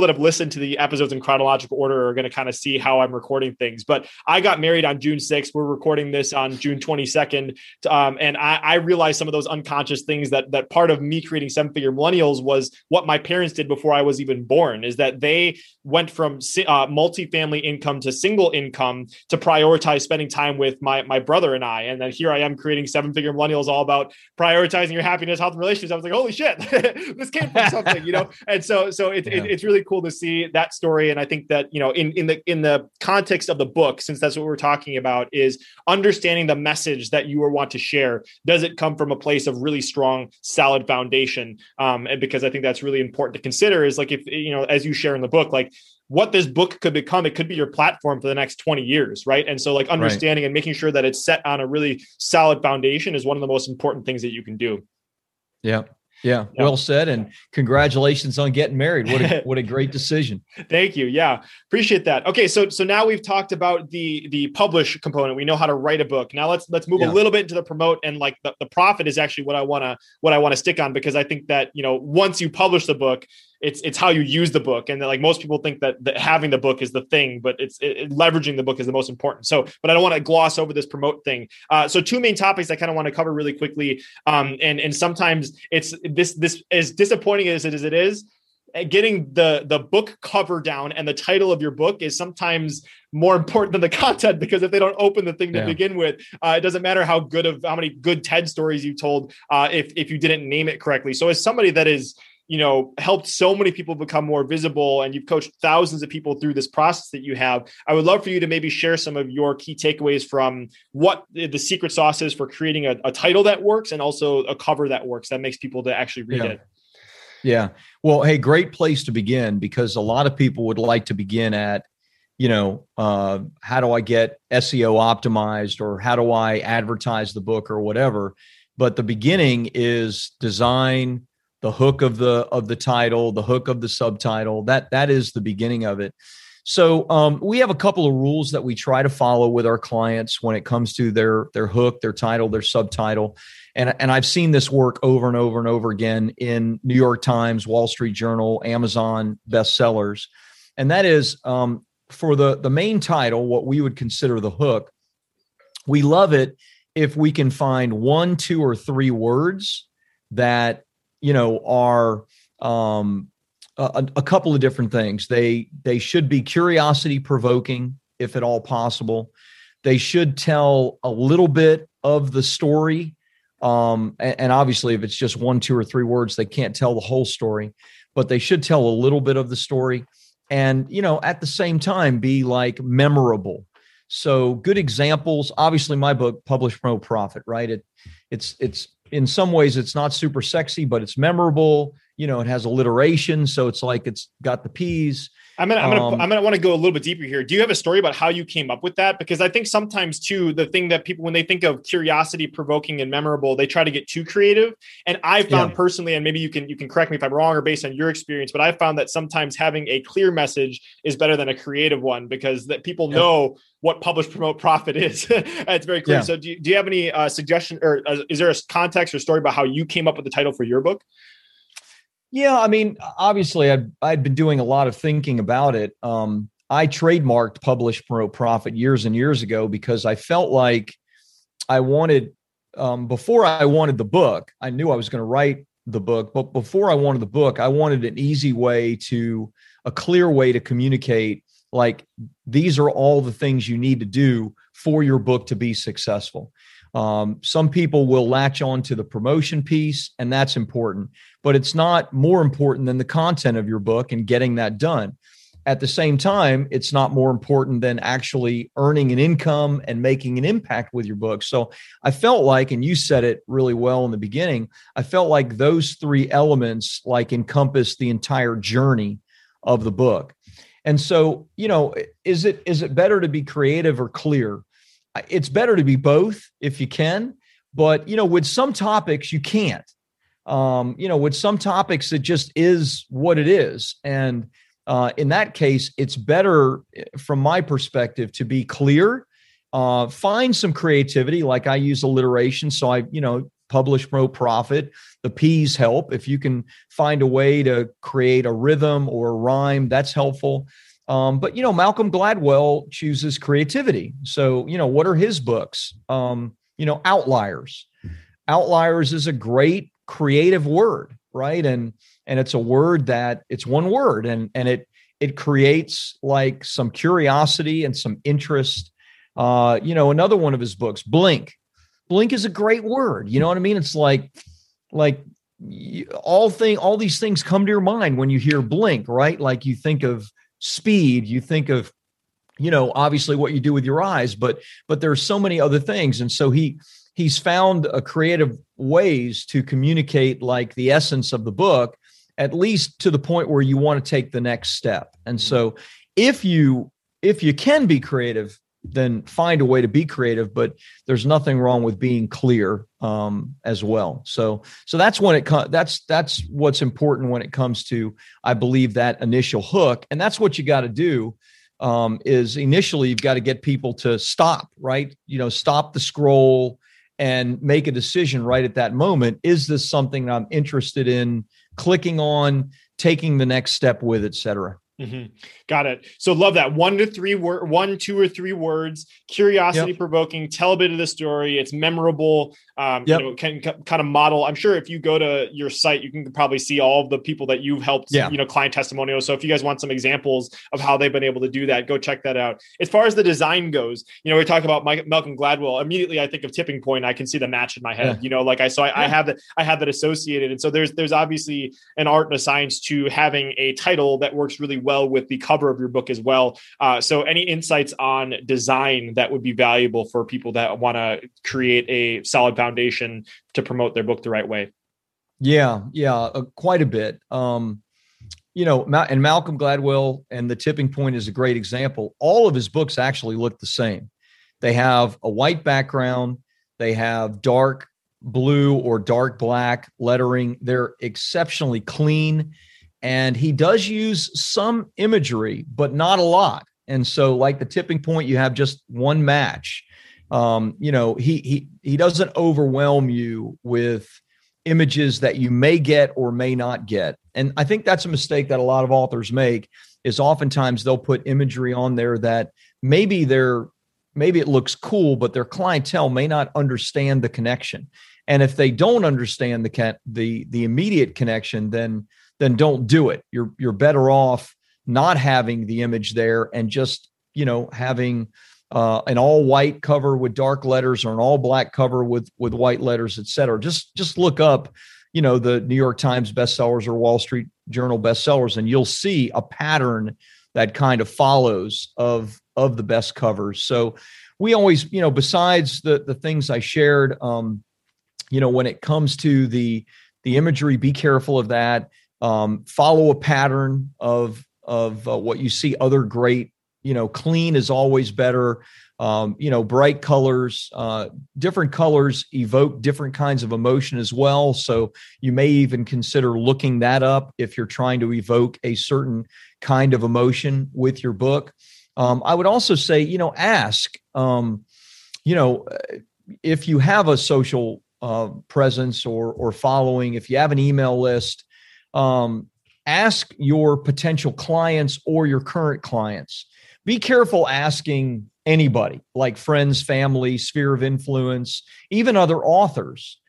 have listened to the episodes in chronological order are going to kind of see how I'm recording things. But I got married on June 6th. We're recording this on June 22nd. And I realized some of those unconscious things that part of me creating Seven Figure Millennials was what my parents did before I was even born, is that they went from multifamily income to single income to prioritize spending time with my brother and I. And then here I am creating Seven Figure Millennials, all about prioritizing your happiness, health, and relationships. I was like, holy shit, this came something, you know? And so it's really cool to see that story. And I think that, you know, in the context of the book, since that's what we're talking about, is understanding the message that you want to share. Does it come from a place of really strong, solid foundation? And because I think that's really important to consider, is like, if, you know, as you share in the book, like, what this book could become, it could be your platform for the next 20 years. Right. And so, like, understanding and making sure that it's set on a really solid foundation is one of the most important things that you can do. Yeah. Yeah, well said. And congratulations on getting married. What a great decision. Thank you. Yeah, appreciate that. Okay, so now we've talked about the publish component. We know how to write a book. Now let's move a little bit into the promote, and like the profit is actually what I want to stick on, because I think that, you know, once you publish the book, it's how you use the book. And that, like, most people think that having the book is the thing, but it's leveraging the book is the most important. So, but I don't want to gloss over this promote thing. So two main topics I kind of want to cover really quickly. And sometimes it's this, as disappointing as it is, getting the book cover down and the title of your book is sometimes more important than the content, because if they don't open the thing to begin with, it doesn't matter how many good TED stories you told, if you didn't name it correctly. So as somebody that is, you know, helped so many people become more visible, and you've coached thousands of people through this process that you have, I would love for you to maybe share some of your key takeaways from what the secret sauce is for creating a title that works, and also a cover that works, that makes people to actually read it. Yeah. Well, hey, great place to begin, because a lot of people would like to begin at, you know, how do I get SEO optimized, or how do I advertise the book, or whatever. But the beginning is design, the hook of the title, the hook of the subtitle. That is the beginning of it. So we have a couple of rules that we try to follow with our clients when it comes to their hook, their title, their subtitle. And I've seen this work over and over and over again in New York Times, Wall Street Journal, Amazon bestsellers. And that is, for the main title, what we would consider the hook, we love it if we can find 1, 2, or 3 words that, you know, are a couple of different things. They should be curiosity provoking, if at all possible. They should tell a little bit of the story. And obviously, if it's just 1, 2, or 3 words, they can't tell the whole story, but they should tell a little bit of the story. And, you know, at the same time, be like memorable. So good examples, obviously my book, Publish Promote Profit, right? It's in some ways, it's not super sexy, but it's memorable. You know, it has alliteration, so it's like it's got the P's. I'm gonna want to go a little bit deeper here. Do you have a story about how you came up with that? Because I think sometimes too, the thing that people, when they think of curiosity provoking and memorable, they try to get too creative. And I found personally, and maybe you can correct me if I'm wrong or based on your experience, but I found that sometimes having a clear message is better than a creative one, because that people know what Publish, Promote, Profit is. It's very clear. Yeah. So do you have any suggestion, or is there a context or story about how you came up with the title for your book? Yeah, I mean, obviously, I'd been doing a lot of thinking about it. I trademarked Publish, Promote, Profit years and years ago, because I felt like I wanted, before I wanted the book, I knew I was going to write the book. But before I wanted the book, I wanted a clear way to communicate, like, these are all the things you need to do for your book to be successful. Some people will latch on to the promotion piece, and that's important, but it's not more important than the content of your book and getting that done. At the same time, it's not more important than actually earning an income and making an impact with your book. So I felt like, and you said it really well in the beginning, I felt like those 3 elements like encompass the entire journey of the book. And so, you know, is it better to be creative or clear? It's better to be both if you can, but, you know, with some topics you can't. with some topics, it just is what it is. And in that case, it's better, from my perspective, to be clear, find some creativity. Like I use alliteration. So I, Publish, Promote, Profit, the P's help. If you can find a way to create a rhythm or a rhyme, that's helpful. But Malcolm Gladwell chooses creativity. So, what are his books? Outliers. Outliers is a great creative word, right? And it's a word that it's one word, and it creates like some curiosity and some interest. Another one of his books, Blink. Blink is a great word. You know what I mean? It's like all these things come to your mind when you hear blink, right? Like you think of speed, you think of, obviously what you do with your eyes, but there are so many other things. And so he's found a creative ways to communicate like the essence of the book, at least to the point where you want to take the next step. And so if you can be creative, then find a way to be creative, but there's nothing wrong with being clear, as well. So that's when that's what's important when it comes to, I believe, that initial hook. And that's what you got to do, is initially you've got to get people to stop, right? Stop the scroll and make a decision right at that moment. Is this something that I'm interested in clicking on, taking the next step with, et cetera? Mm-hmm. Got it. So love that 1 to 2 or 3 words, curiosity provoking, tell a bit of the story. It's memorable. Can kind of model. I'm sure if you go to your site, you can probably see all of the people that you've helped, client testimonials. So if you guys want some examples of how they've been able to do that, go check that out. As far as the design goes, we talk about Malcolm Gladwell. Immediately I think of Tipping Point. I can see the match in my head, I have that associated. And so there's obviously an art and a science to having a title that works really well with the cover of your book as well. So any insights on design that would be valuable for people that want to create a solid foundation to promote their book the right way? Yeah, quite a bit. And Malcolm Gladwell and The Tipping Point is a great example. All of his books actually look the same. They have a white background. They have dark blue or dark black lettering. They're exceptionally clean. And he does use some imagery, but not a lot. And so like The Tipping Point, you have just one match. He doesn't overwhelm you with images that you may get or may not get. And I think that's a mistake that a lot of authors make, is oftentimes they'll put imagery on there that maybe it looks cool, but their clientele may not understand the connection. And if they don't understand the immediate connection, then don't do it. You're better off not having the image there and just, having an all white cover with dark letters, or an all black cover with white letters, et cetera. Just look up, the New York Times bestsellers or Wall Street Journal bestsellers, and you'll see a pattern that kind of follows of the best covers. So we always, besides the things I shared, when it comes to the imagery, be careful of that. Follow a pattern of what you see other great, clean is always better. Bright colors, different colors evoke different kinds of emotion as well. So you may even consider looking that up if you're trying to evoke a certain kind of emotion with your book. I would also say, ask, if you have a social presence or following, if you have an email list, ask your potential clients or your current clients. Be careful asking anybody, like friends, family, sphere of influence, even other authors.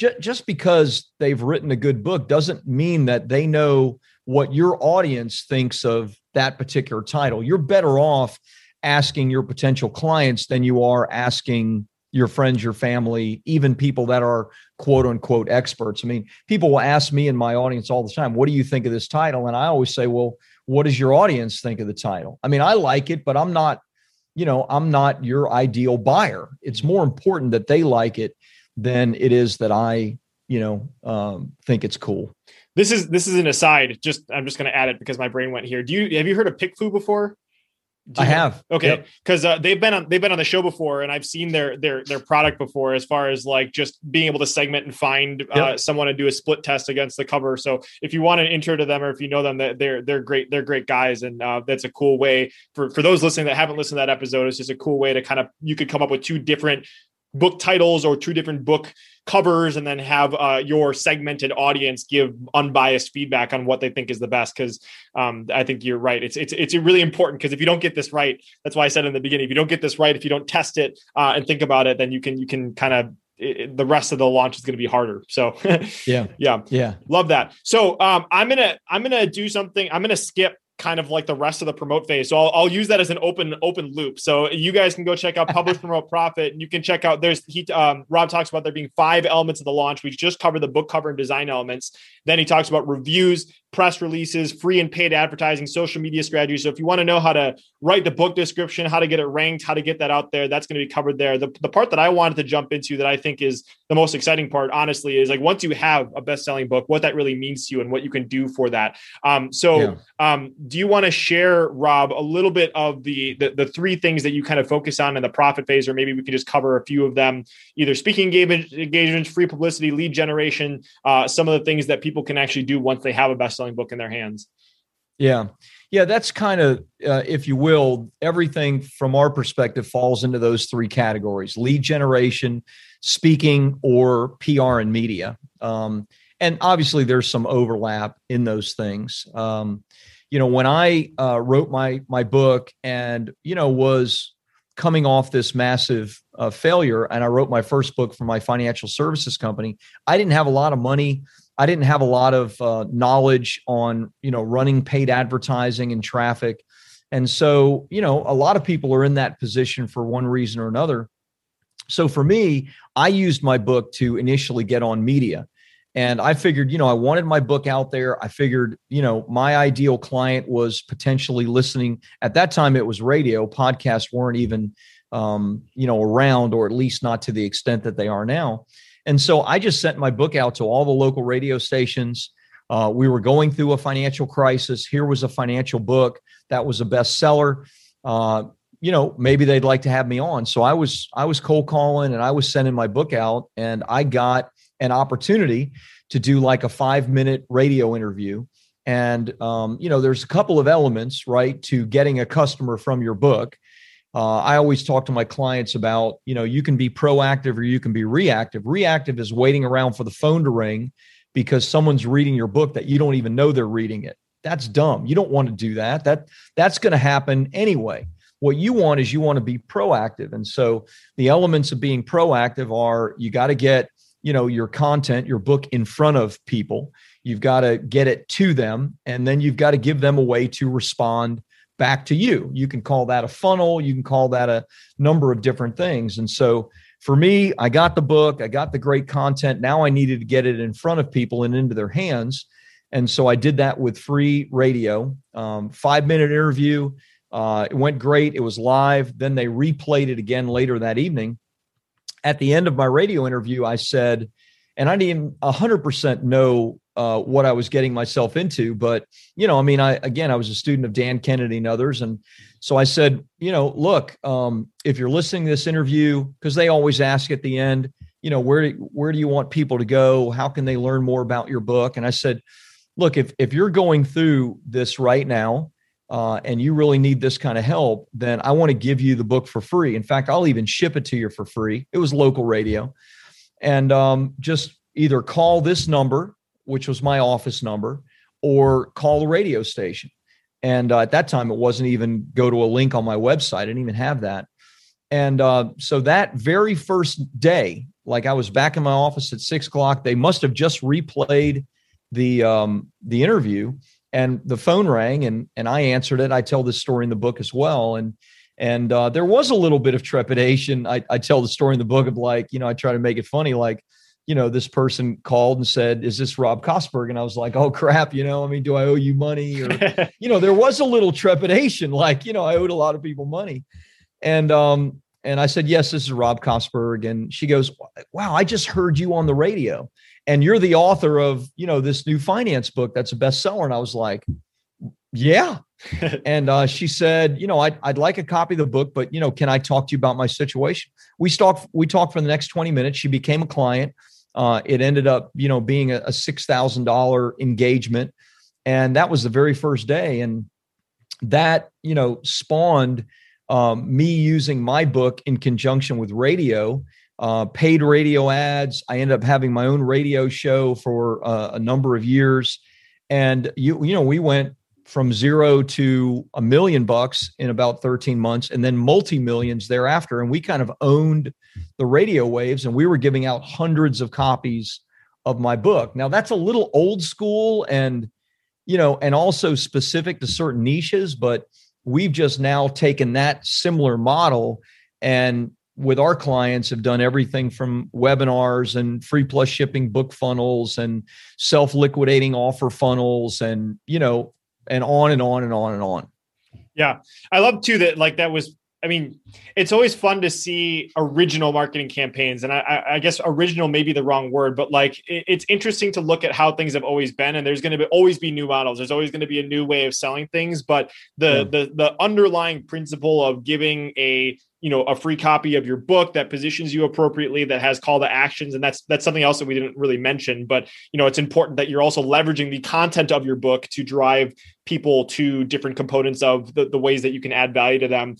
Just because they've written a good book doesn't mean that they know what your audience thinks of that particular title. You're better off asking your potential clients than you are asking your friends, your family, even people that are quote unquote experts. I mean, people will ask me in my audience all the time, what do you think of this title? And I always say, well, what does your audience think of the title? I mean, I like it, but I'm not your ideal buyer. It's more important that they like it than it is that I, think it's cool. This is an aside. I'm just going to add it because my brain went here. Have you heard of PickFu before? I have. Okay. Because yep. They've been on the show before, and I've seen their product before, as far as like just being able to segment and find someone and do a split test against the cover. So if you want an intro to them, or if you know them, that they're great guys. And that's a cool way for those listening that haven't listened to that episode. It's just a cool way to kind of, you could come up with two different book titles or two different book covers, and then have your segmented audience give unbiased feedback on what they think is the best. Because I think you're right. It's really important, because if you don't get this right, that's why I said in the beginning, if you don't get this right, if you don't test it and think about it, then you can kind of, the rest of the launch is going to be harder. So yeah, love that. So I'm gonna do something. I'm gonna skip kind of like the rest of the promote phase. So I'll use that as an open loop. So you guys can go check out Publish Promote Profit, and you can check out, Rob talks about there being 5 elements of the launch. We just covered the book cover and design elements. Then he talks about reviews, press releases, free and paid advertising, social media strategies. So if you want to know how to write the book description, how to get it ranked, how to get that out there, that's going to be covered there. The part that I wanted to jump into that I think is the most exciting part, honestly, is like once you have a best-selling book, what that really means to you and what you can do for that. Do you want to share, Rob, a little bit of the 3 things that you kind of focus on in the profit phase, or maybe we can just cover a few of them, either speaking engagements, free publicity, lead generation, some of the things that people can actually do once they have a best-selling book in their hands? Yeah. Yeah. That's kind of, if you will, everything from our perspective falls into those 3 categories: lead generation, speaking, or PR and media. And obviously there's some overlap in those things. When I wrote my book and, was coming off this massive failure, and I wrote my first book for my financial services company, I didn't have a lot of money. I didn't have a lot of knowledge on, running paid advertising and traffic. And so, a lot of people are in that position for one reason or another. So for me, I used my book to initially get on media. And I figured, I wanted my book out there. I figured, my ideal client was potentially listening. At that time, it was radio. Podcasts weren't even, around, or at least not to the extent that they are now. And so I just sent my book out to all the local radio stations. We were going through a financial crisis. Here was a financial book that was a bestseller. Maybe they'd like to have me on. So I was cold calling, and I was sending my book out, and I got an opportunity to do like a 5-minute radio interview. And, there's a couple of elements, right, to getting a customer from your book. I always talk to my clients about, you can be proactive or you can be reactive. Reactive is waiting around for the phone to ring because someone's reading your book that you don't even know they're reading it. That's dumb. You don't want to do that. That's going to happen anyway. What you want is you want to be proactive. And so the elements of being proactive are, you got to get your content, your book in front of people. You've got to get it to them, and then you've got to give them a way to respond back to you. You can call that a funnel. You can call that a number of different things. And so for me, I got the book, I got the great content. Now I needed to get it in front of people and into their hands. And so I did that with free radio, 5-minute interview. It went great. It was live. Then they replayed it again later that evening. At the end of my radio interview, I said, and I didn't 100% know what I was getting myself into, but, I was a student of Dan Kennedy and others. And so I said, look, if you're listening to this interview, because they always ask at the end, where do you want people to go? How can they learn more about your book? And I said, look, if you're going through this right now, and you really need this kind of help, then I want to give you the book for free. In fact, I'll even ship it to you for free. It was local radio. And just either call this number, which was my office number, or call the radio station. And at that time, it wasn't even go to a link on my website. I didn't even have that. And so that very first day, like I was back in my office at 6:00, they must have just replayed the interview. And the phone rang, and I answered it. I tell this story in the book as well. And there was a little bit of trepidation. I tell the story in the book of like, I try to make it funny. Like, this person called and said, "Is this Rob Kosberg?" And I was like, "Oh crap, do I owe you money?" Or, there was a little trepidation, like, I owed a lot of people money. And I said, "Yes, this is Rob Kosberg." And she goes, "Wow, I just heard you on the radio. And you're the author of, this new finance book that's a bestseller." And I was like, yeah. And she said, I'd like a copy of the book, but, can I talk to you about my situation? We talked for the next 20 minutes. She became a client. It ended up, being a $6,000 engagement. And that was the very first day. And that, spawned me using my book in conjunction with radio, paid radio ads. I ended up having my own radio show for a number of years. And, we went from zero to $1 million in about 13 months and then multi-millions thereafter. And we kind of owned the radio waves and we were giving out hundreds of copies of my book. Now that's a little old school and, and also specific to certain niches, but we've just now taken that similar model and with our clients have done everything from webinars and free plus shipping book funnels and self-liquidating offer funnels and, and on and on and on and on. Yeah. I love too that that was, it's always fun to see original marketing campaigns. And I guess original may be the wrong word, but it's interesting to look at how things have always been. And there's going to always be new models. There's always going to be a new way of selling things. But the underlying principle of giving a free copy of your book that positions you appropriately, that has call to actions. And that's something else that we didn't really mention, but it's important that you're also leveraging the content of your book to drive people to different components of the ways that you can add value to them.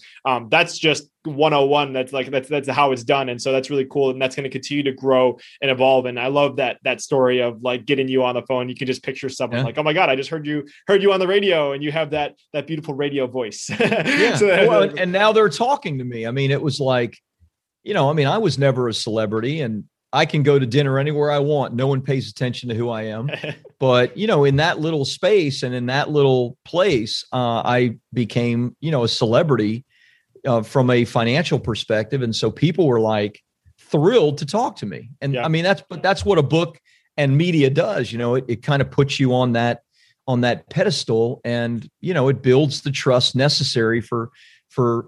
That's just 101. That's how it's done. And so that's really cool. And that's going to continue to grow and evolve. And I love that story of getting you on the phone. You can just picture someone oh my God, I just heard you on the radio and you have that beautiful radio voice. Yeah. And now they're talking to me. It was I was never a celebrity and I can go to dinner anywhere I want. No one pays attention to who I am, but in that little space and in that little place, I became, a celebrity from a financial perspective. And so people were thrilled to talk to me. And yeah. That's what a book and media does. It kind of puts you on that pedestal and, it builds the trust necessary for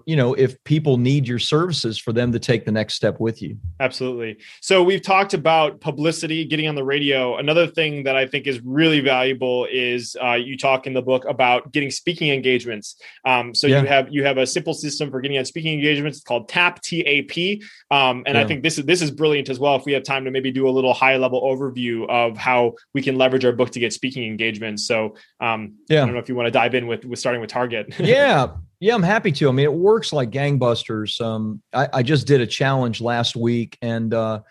if people need your services, for them to take the next step with you. Absolutely. So we've talked about publicity, getting on the radio. Another thing that I think is really valuable is you talk in the book about getting speaking engagements. You have a simple system for getting on speaking engagements. It's called TAP, T-A-P. I think this is brilliant as well. If we have time to maybe do a little high level overview of how we can leverage our book to get speaking engagements. So I don't know if you want to dive in with starting with Target. Yeah. Yeah, I'm happy to. It works like gangbusters. I just did a challenge last week and I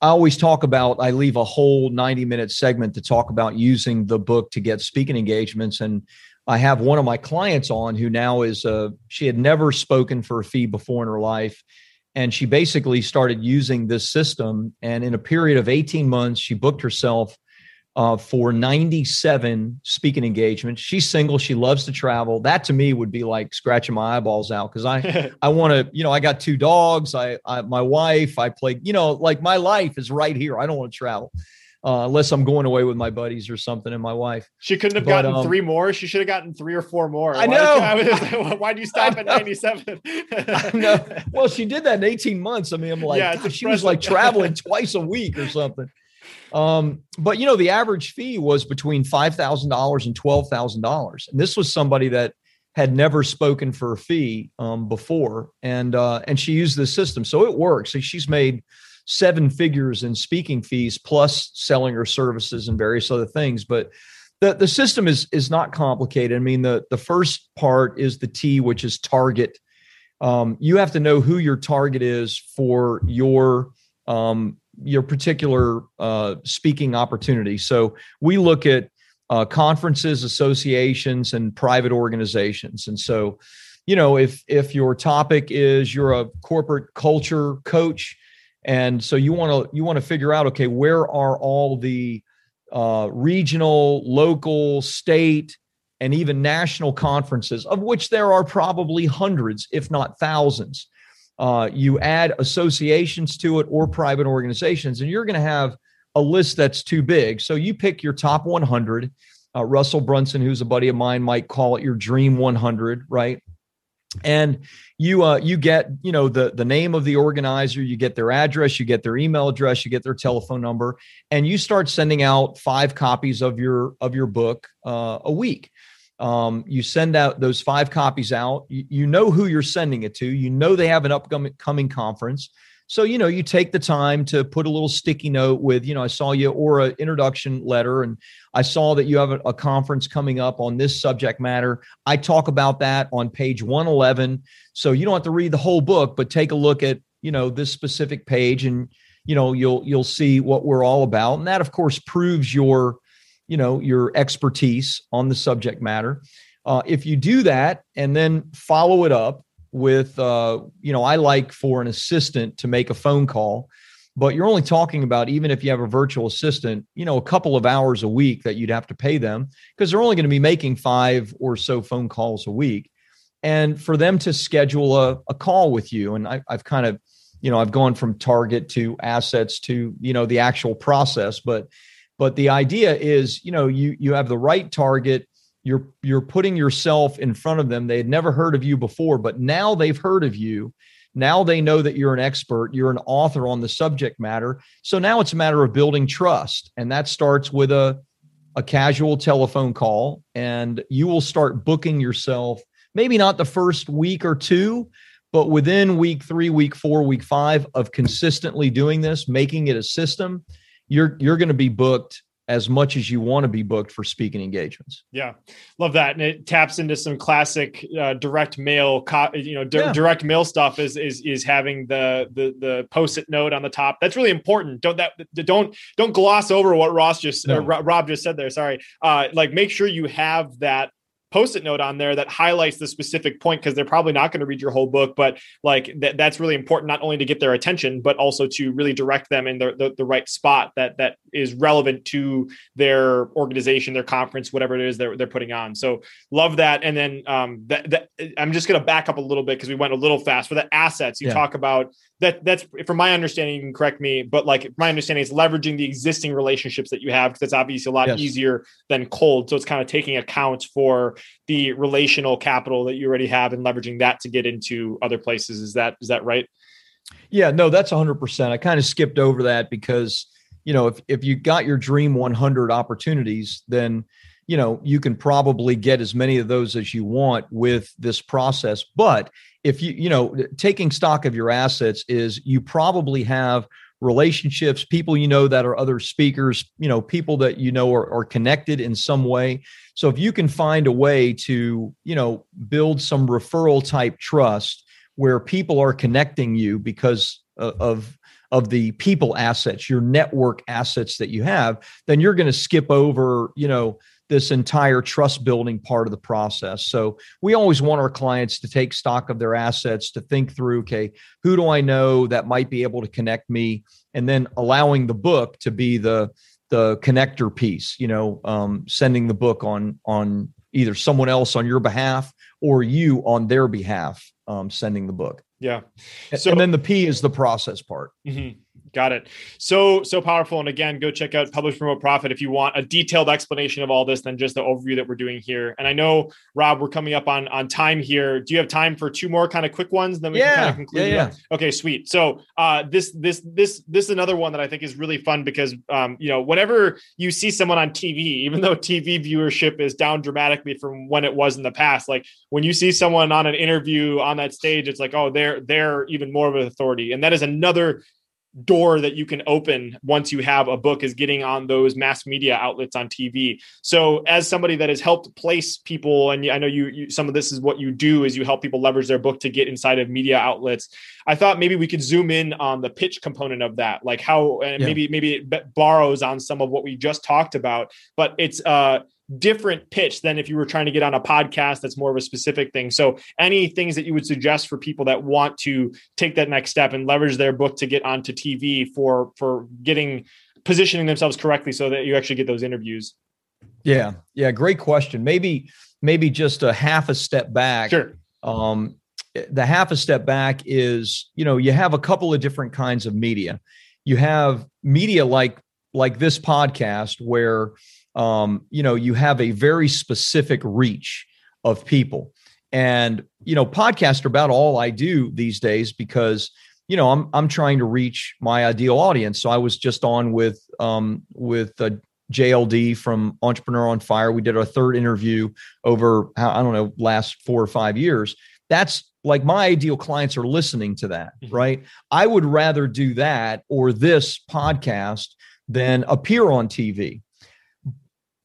always talk about, I leave a whole 90-minute segment to talk about using the book to get speaking engagements. And I have one of my clients on who now is, she had never spoken for a fee before in her life. And she basically started using this system. And in a period of 18 months, she booked herself for 97 speaking engagements. She's single. She loves to travel. That to me would be like scratching my eyeballs out. Cause I want to, I got two dogs. I my wife, I play, my life is right here. I don't want to travel unless I'm going away with my buddies or something and my wife. She couldn't have gotten three more. She should have gotten three or four more. I know. Why do you stop at 97? I know. Well, she did that in 18 months. She was traveling twice a week or something. But the average fee was between $5,000 and $12,000. And this was somebody that had never spoken for a fee, before. And she used this system. So it works. She's made seven figures in speaking fees, plus selling her services and various other things. But the system is not complicated. The first part is the T, which is target. You have to know who your target is for your particular speaking opportunity. So we look at conferences, associations, and private organizations. And so, if your topic is you're a corporate culture coach, and so you want to figure out, okay, where are all the regional, local, state, and even national conferences, of which there are probably hundreds, if not thousands. You add associations to it or private organizations, and you're going to have a list that's too big. So you pick your top 100. Russell Brunson, who's a buddy of mine, might call it your dream 100, right? And you get, the name of the organizer, you get their address, you get their email address, you get their telephone number, and you start sending out 5 copies of your book a week. You send out those 5 copies out. You know who you're sending it to. You know they have an upcoming conference. So, you know, you take the time to put a little sticky note with, you know, I saw you, or an introduction letter, and I saw that you have a conference coming up on this subject matter. I talk about that on page 111. So you don't have to read the whole book, but take a look at, you know, this specific page, and, you know, you'll see what we're all about. And that, of course, proves your, you know, your expertise on the subject matter. If you do that and then follow it up with, you know, I like for an assistant to make a phone call, but you're only talking about, even if you have a virtual assistant, you know, a couple of hours a week that you'd have to pay them, because they're only going to be making 5 or so phone calls a week. And for them to schedule a call with you, and I've kind of, you know, I've gone from target to assets to, you know, the actual process, but the idea is, you know, you have the right target. You're putting yourself in front of them. They had never heard of you before, but now they've heard of you. Now they know that you're an expert. You're an author on the subject matter. So now it's a matter of building trust. And that starts with a casual telephone call, and you will start booking yourself, maybe not the first week or two, but within week 3, week 4, week 5 of consistently doing this, making it a system, you're going to be booked as much as you want to be booked for speaking engagements. Yeah. Love that. And it taps into some classic direct mail, direct mail stuff is having the post-it note on the top. That's really important. Don't gloss over what Rob just said there. Sorry. Like, make sure you have that post-it note on there that highlights the specific point, because they're probably not going to read your whole book, but like that's really important, not only to get their attention, but also to really direct them in the right spot that is relevant to their organization, their conference, whatever it is they're putting on. So love that. And then I'm just going to back up a little bit, because we went a little fast for the assets. You talk about that's, from my understanding, you can correct me, but like my understanding is leveraging the existing relationships that you have, because that's obviously a lot easier than cold. So it's kind of taking account for the relational capital that you already have and leveraging that to get into other places. Is that right? Yeah, no, that's 100%. I kind of skipped over that because, you know, if you got your dream 100 opportunities, then, you know, you can probably get as many of those as you want with this process. But if you know, taking stock of your assets is, you probably have relationships, people you know that are other speakers, you know, people that you know are connected in some way. So if you can find a way to, you know, build some referral type trust where people are connecting you because of the people assets, your network assets that you have, then you're going to skip over, you know, this entire trust building part of the process. So we always want our clients to take stock of their assets, to think through, okay, who do I know that might be able to connect me? And then allowing the book to be the connector piece, you know, sending the book on either someone else on your behalf or you on their behalf, sending the book. Yeah. So, and then the P is the process part. Mm-hmm. Got it. So powerful. And again, go check out Publish, Promote, Profit if you want a detailed explanation of all this than just the overview that we're doing here. And I know, Rob, we're coming up on time here. Do you have time for 2 more kind of quick ones? Then we can kind of conclude. Yeah. Okay, sweet. So this is another one that I think is really fun because, you know, whenever you see someone on TV, even though TV viewership is down dramatically from when it was in the past, like when you see someone on an interview on that stage, it's like, oh, they're even more of an authority. And that is another door that you can open once you have a book, is getting on those mass media outlets on TV. So as somebody that has helped place people, and I know you some of this is what you do, is you help people leverage their book to get inside of media outlets. I thought maybe we could zoom in on the pitch component of that, like how, and maybe it borrows on some of what we just talked about, but it's different pitch than if you were trying to get on a podcast. That's more of a specific thing. So any things that you would suggest for people that want to take that next step and leverage their book to get onto TV for getting, positioning themselves correctly so that you actually get those interviews? Yeah. Yeah. Great question. Maybe just a half a step back. Sure. The half a step back is, you know, you have a couple of different kinds of media. You have media like this podcast where, you know, you have a very specific reach of people. And, you know, podcasts are about all I do these days because, you know, I'm trying to reach my ideal audience. So I was just on with JLD from Entrepreneur on Fire. We did our third interview over, I don't know, last 4 or 5 years. That's like my ideal clients are listening to that, right? I would rather do that or this podcast than appear on TV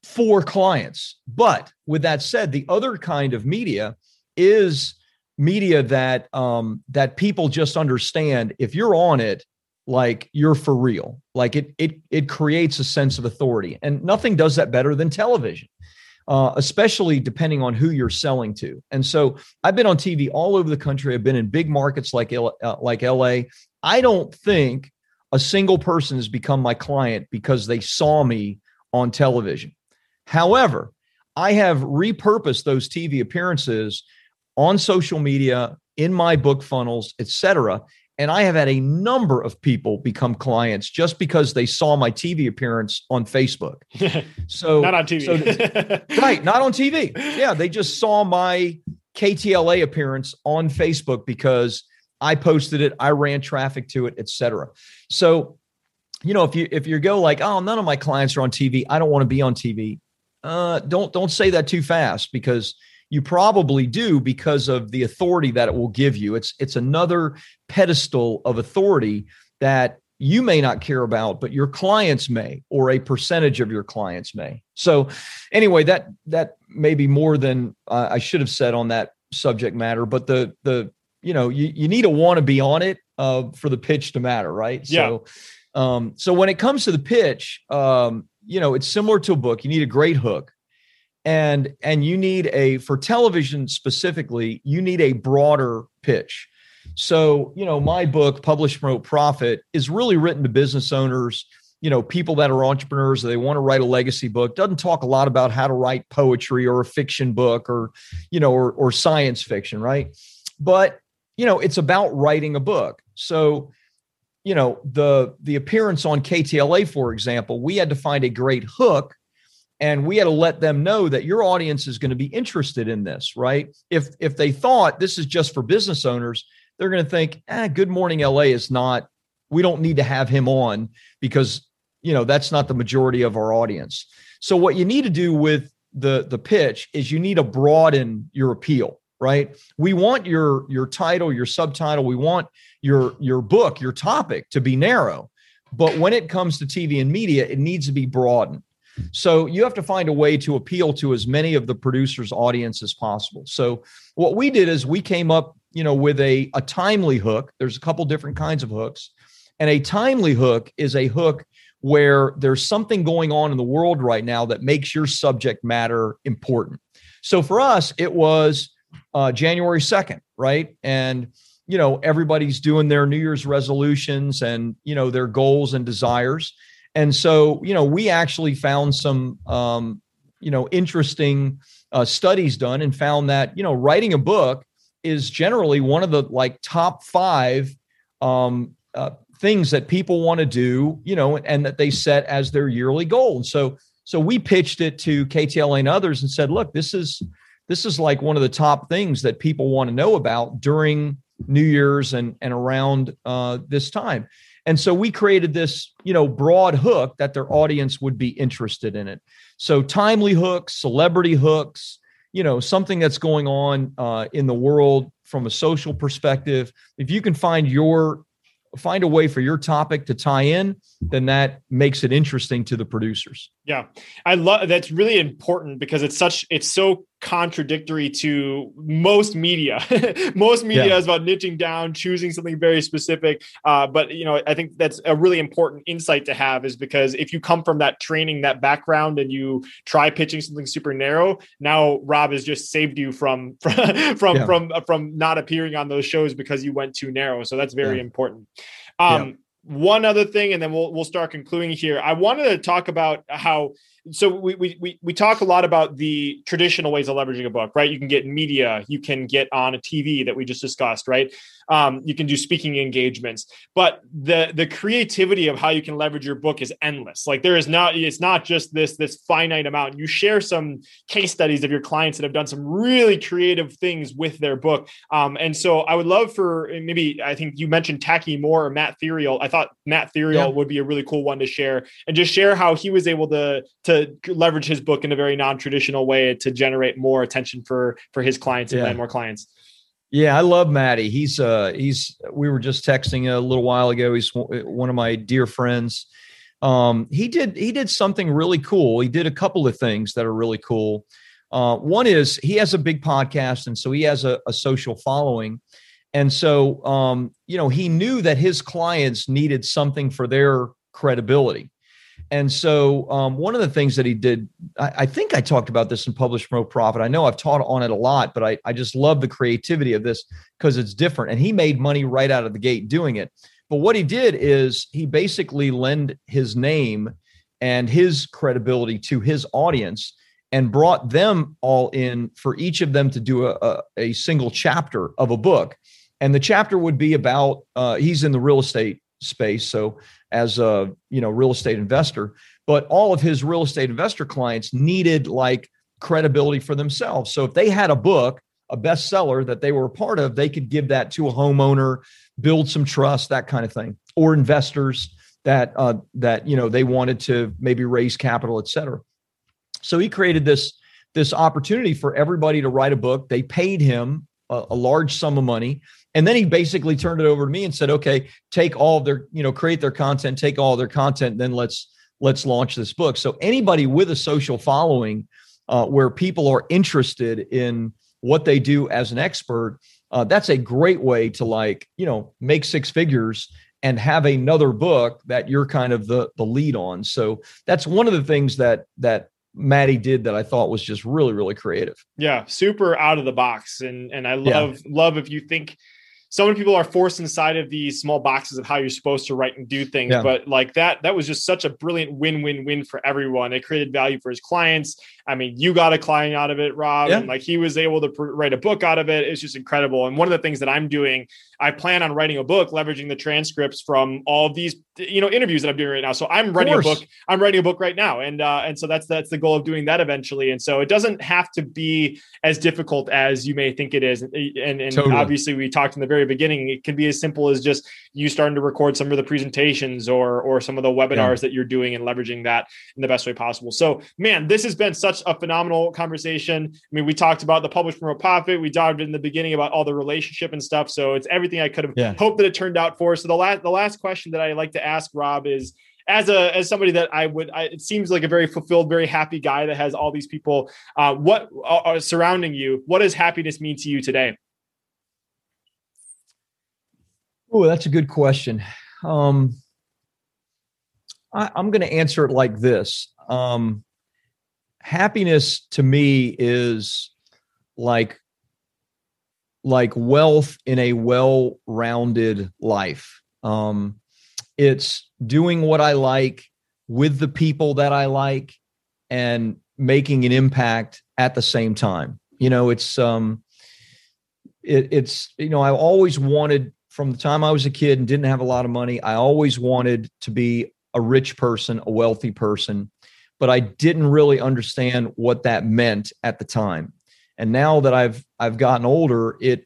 for clients. But with that said, the other kind of media is media that that people just understand if you're on it, like you're for real. Like it creates a sense of authority, and nothing does that better than television, especially depending on who you're selling to. And so I've been on TV all over the country. I've been in big markets like LA. I don't think a single person has become my client because they saw me on television. However, I have repurposed those TV appearances on social media, in my book funnels, et cetera. And I have had a number of people become clients just because they saw my TV appearance on Facebook. So not on TV. So, right, not on TV. Yeah, they just saw my KTLA appearance on Facebook because I posted it, I ran traffic to it, et cetera. So, you know, if you go like, oh, none of my clients are on TV, I don't want to be on TV. Don't say that too fast, because you probably do, because of the authority that it will give you. It's another pedestal of authority that you may not care about, but your clients may, or a percentage of your clients may. So anyway, that may be more than I should have said on that subject matter, but you need to want to be on it for the pitch to matter, right? Yeah. So when it comes to the pitch, it's similar to a book. You need a great hook. And you need for television specifically, you need a broader pitch. So, you know, my book, Publish Promote Profit, is really written to business owners, you know, people that are entrepreneurs, they want to write a legacy book. Doesn't talk a lot about how to write poetry or a fiction book or science fiction, right? But, you know, it's about writing a book. So, you know, the appearance on KTLA, for example, we had to find a great hook. And we had to let them know that your audience is going to be interested in this, right? If they thought this is just for business owners, they're going to think, Good Morning LA is not, we don't need to have him on because, you know, that's not the majority of our audience. So what you need to do with the pitch is you need to broaden your appeal, right? We want your title, your subtitle, we want your book, your topic to be narrow. But when it comes to TV and media, it needs to be broadened. So you have to find a way to appeal to as many of the producer's audience as possible. So what we did is we came up, you know, with a timely hook. There's a couple different kinds of hooks. And a timely hook is a hook where there's something going on in the world right now that makes your subject matter important. So for us, it was January 2nd, right? And, you know, everybody's doing their New Year's resolutions and, you know, their goals and desires. And so, you know, we actually found some, interesting studies done and found that, you know, writing a book is generally one of the like top 5 things that people want to do, you know, and that they set as their yearly goal. And so we pitched it to KTLA and others and said, look, this is like one of the top things that people want to know about during New Year's and around this time. And so we created this, you know, broad hook that their audience would be interested in it. So timely hooks, celebrity hooks, you know, something that's going on in the world from a social perspective. If you can find a way for your topic to tie in, then that makes it interesting to the producers. Yeah. I love that's really important because it's so contradictory to most media. Most media is about niching down, choosing something very specific. But, you know, I think that's a really important insight to have, is because if you come from that training, that background, and you try pitching something super narrow, now Rob has just saved you from not appearing on those shows because you went too narrow. So that's very important. One other thing, and then we'll start concluding here. I wanted to talk about how, so we talk a lot about the traditional ways of leveraging a book, right? You can get media, you can get on a TV that we just discussed, right? You can do speaking engagements, but the creativity of how you can leverage your book is endless. Like it's not just this finite amount. You share some case studies of your clients that have done some really creative things with their book. And so I would love for, maybe, I think you mentioned Tacky Moore or Matt Therial. I thought thought Matt Therial would be a really cool one to share, and just share how he was able to leverage his book in a very non-traditional way to generate more attention for his clients and land more clients. Yeah, I love Matty. We were just texting a little while ago. He's one of my dear friends. He did something really cool. He did a couple of things that are really cool. One is he has a big podcast, and so he has a social following. And so, he knew that his clients needed something for their credibility. And so one of the things that he did, I think I talked about this in Publish, Promote, Profit. I know I've taught on it a lot, but I just love the creativity of this because it's different. And he made money right out of the gate doing it. But what he did is he basically lent his name and his credibility to his audience and brought them all in for each of them to do a single chapter of a book. And the chapter would be about, he's in the real estate space. So as a, real estate investor, but all of his real estate investor clients needed like credibility for themselves. So if they had a book, a bestseller that they were a part of, they could give that to a homeowner, build some trust, that kind of thing, or investors that they wanted to maybe raise capital, et cetera. So he created this opportunity for everybody to write a book. They paid him a large sum of money. And then he basically turned it over to me and said, okay, take all their content, then let's launch this book. So anybody with a social following where people are interested in what they do as an expert, that's a great way to make six figures and have another book that you're kind of the lead on. So that's one of the things that Matty did that I thought was just really, really creative. Yeah. Super out of the box. And I love if you think so many people are forced inside of these small boxes of how you're supposed to write and do things. Yeah. But like that was just such a brilliant win-win-win for everyone. It created value for his clients. I mean, you got a client out of it, Rob, and like he was able to write a book out of it. It's just incredible. And one of the things that I'm doing, I plan on writing a book, leveraging the transcripts from all these, interviews that I'm doing right now. So I'm writing a book. I'm writing a book right now. And so that's the goal of doing that eventually. And so it doesn't have to be as difficult as you may think it is. And totally. Obviously we talked in the very beginning, it can be as simple as just you starting to record some of the presentations or some of the webinars that you're doing and leveraging that in the best way possible. So man, this has been such a phenomenal conversation. I mean, we talked about the Publish, Promote, Profit. We dived in the beginning about all the relationship and stuff. So it's everything I could have hoped that it turned out for. So the last question that I like to ask Rob is, as somebody that it seems like a very fulfilled, very happy guy that has all these people, what are surrounding you? What does happiness mean to you today? Oh, that's a good question. I'm going to answer it like this. Happiness to me is like wealth in a well-rounded life. It's doing what I like with the people that I like and making an impact at the same time. I always wanted, from the time I was a kid and didn't have a lot of money, I always wanted to be a rich person, a wealthy person, but I didn't really understand what that meant at the time. And now that I've gotten older, it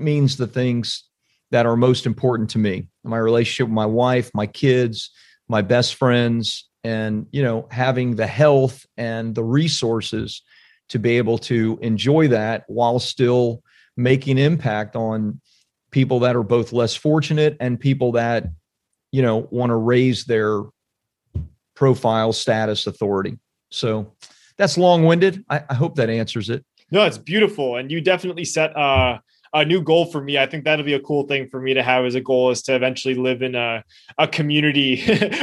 means the things that are most important to me: my relationship with my wife, my kids, my best friends, and, having the health and the resources to be able to enjoy that while still making impact on people that are both less fortunate and people that, want to raise their profile, status, authority. So that's long-winded. I hope that answers it. No, it's beautiful. And you definitely set, a new goal for me. I think that'll be a cool thing for me to have as a goal, is to eventually live in a community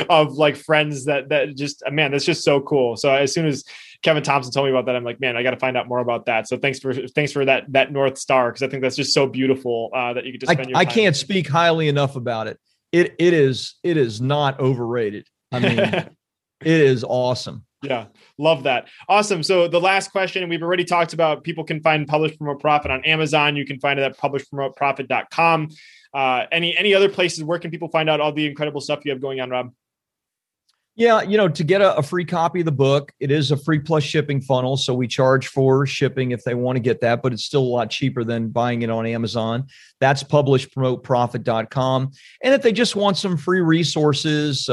of like friends that just, man, that's just so cool. So as soon as Kevin Thompson told me about that, I'm like, man, I got to find out more about that. So thanks for that North Star, because I think that's just so beautiful that you could just spend your time. I can't speak highly enough about it. It is not overrated. I mean, it is awesome. Yeah. Love that. Awesome. So the last question, we've already talked about, people can find Publish, Promote, Profit on Amazon. You can find it at PublishPromoteProfit.com. Any other places? Where can people find out all the incredible stuff you have going on, Rob? Yeah, you know, to get a free copy of the book, it is a free plus shipping funnel. So we charge for shipping if they want to get that, but it's still a lot cheaper than buying it on Amazon. That's PublishPromoteProfit.com. And if they just want some free resources,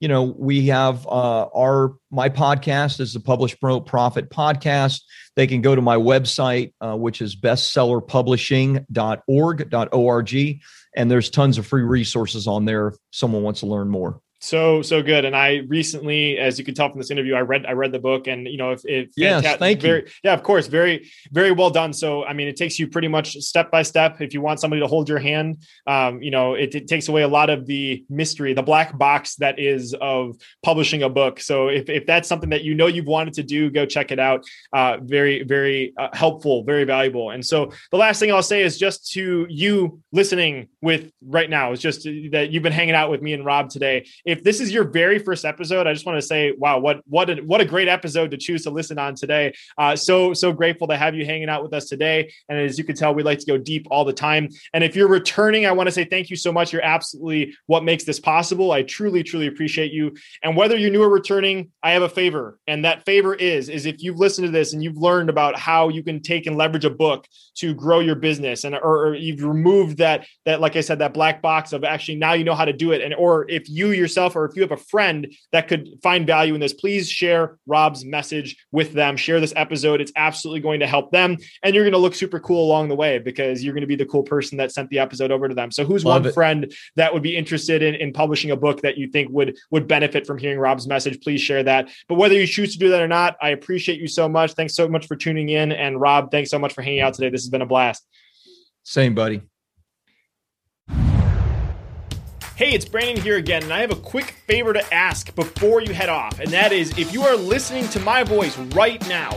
you know, we have my podcast is the Publish Promote Profit podcast. They can go to my website, which is bestsellerpublishing.org, and there's tons of free resources on there if someone wants to learn more. So good. And I recently, as you can tell from this interview, I read the book, and, you know, thank you. Yeah, of course. Very, very well done. So, I mean, it takes you pretty much step by step. If you want somebody to hold your hand, you know, it takes away a lot of the mystery, the black box that is of publishing a book. So if that's something that, you know, you've wanted to do, go check it out. Very, very helpful, very valuable. And so the last thing I'll say is just to you listening with right now, it's just that you've been hanging out with me and Rob today. If this is your very first episode, I just want to say, wow, what a great episode to choose to listen on today. So grateful to have you hanging out with us today. And as you can tell, we like to go deep all the time. And if you're returning, I want to say thank you so much. You're absolutely what makes this possible. I truly, truly appreciate you. And whether you're new or returning, I have a favor. And that favor is if you've listened to this and you've learned about how you can take and leverage a book to grow your business, and or you've removed that, like I said, that black box of actually now you know how to do it. And or if you yourself, or if you have a friend that could find value in this, please share Rob's message with them. Share this episode. It's absolutely going to help them. And you're going to look super cool along the way because you're going to be the cool person that sent the episode over to them. So who's Love one it. Friend that would be interested in publishing a book that you think would benefit from hearing Rob's message? Please share that. But whether you choose to do that or not, I appreciate you so much. Thanks so much for tuning in. And Rob, thanks so much for hanging out today. This has been a blast. Same, buddy. Hey, it's Brandon here again, and I have a quick favor to ask before you head off, and that is if you are listening to my voice right now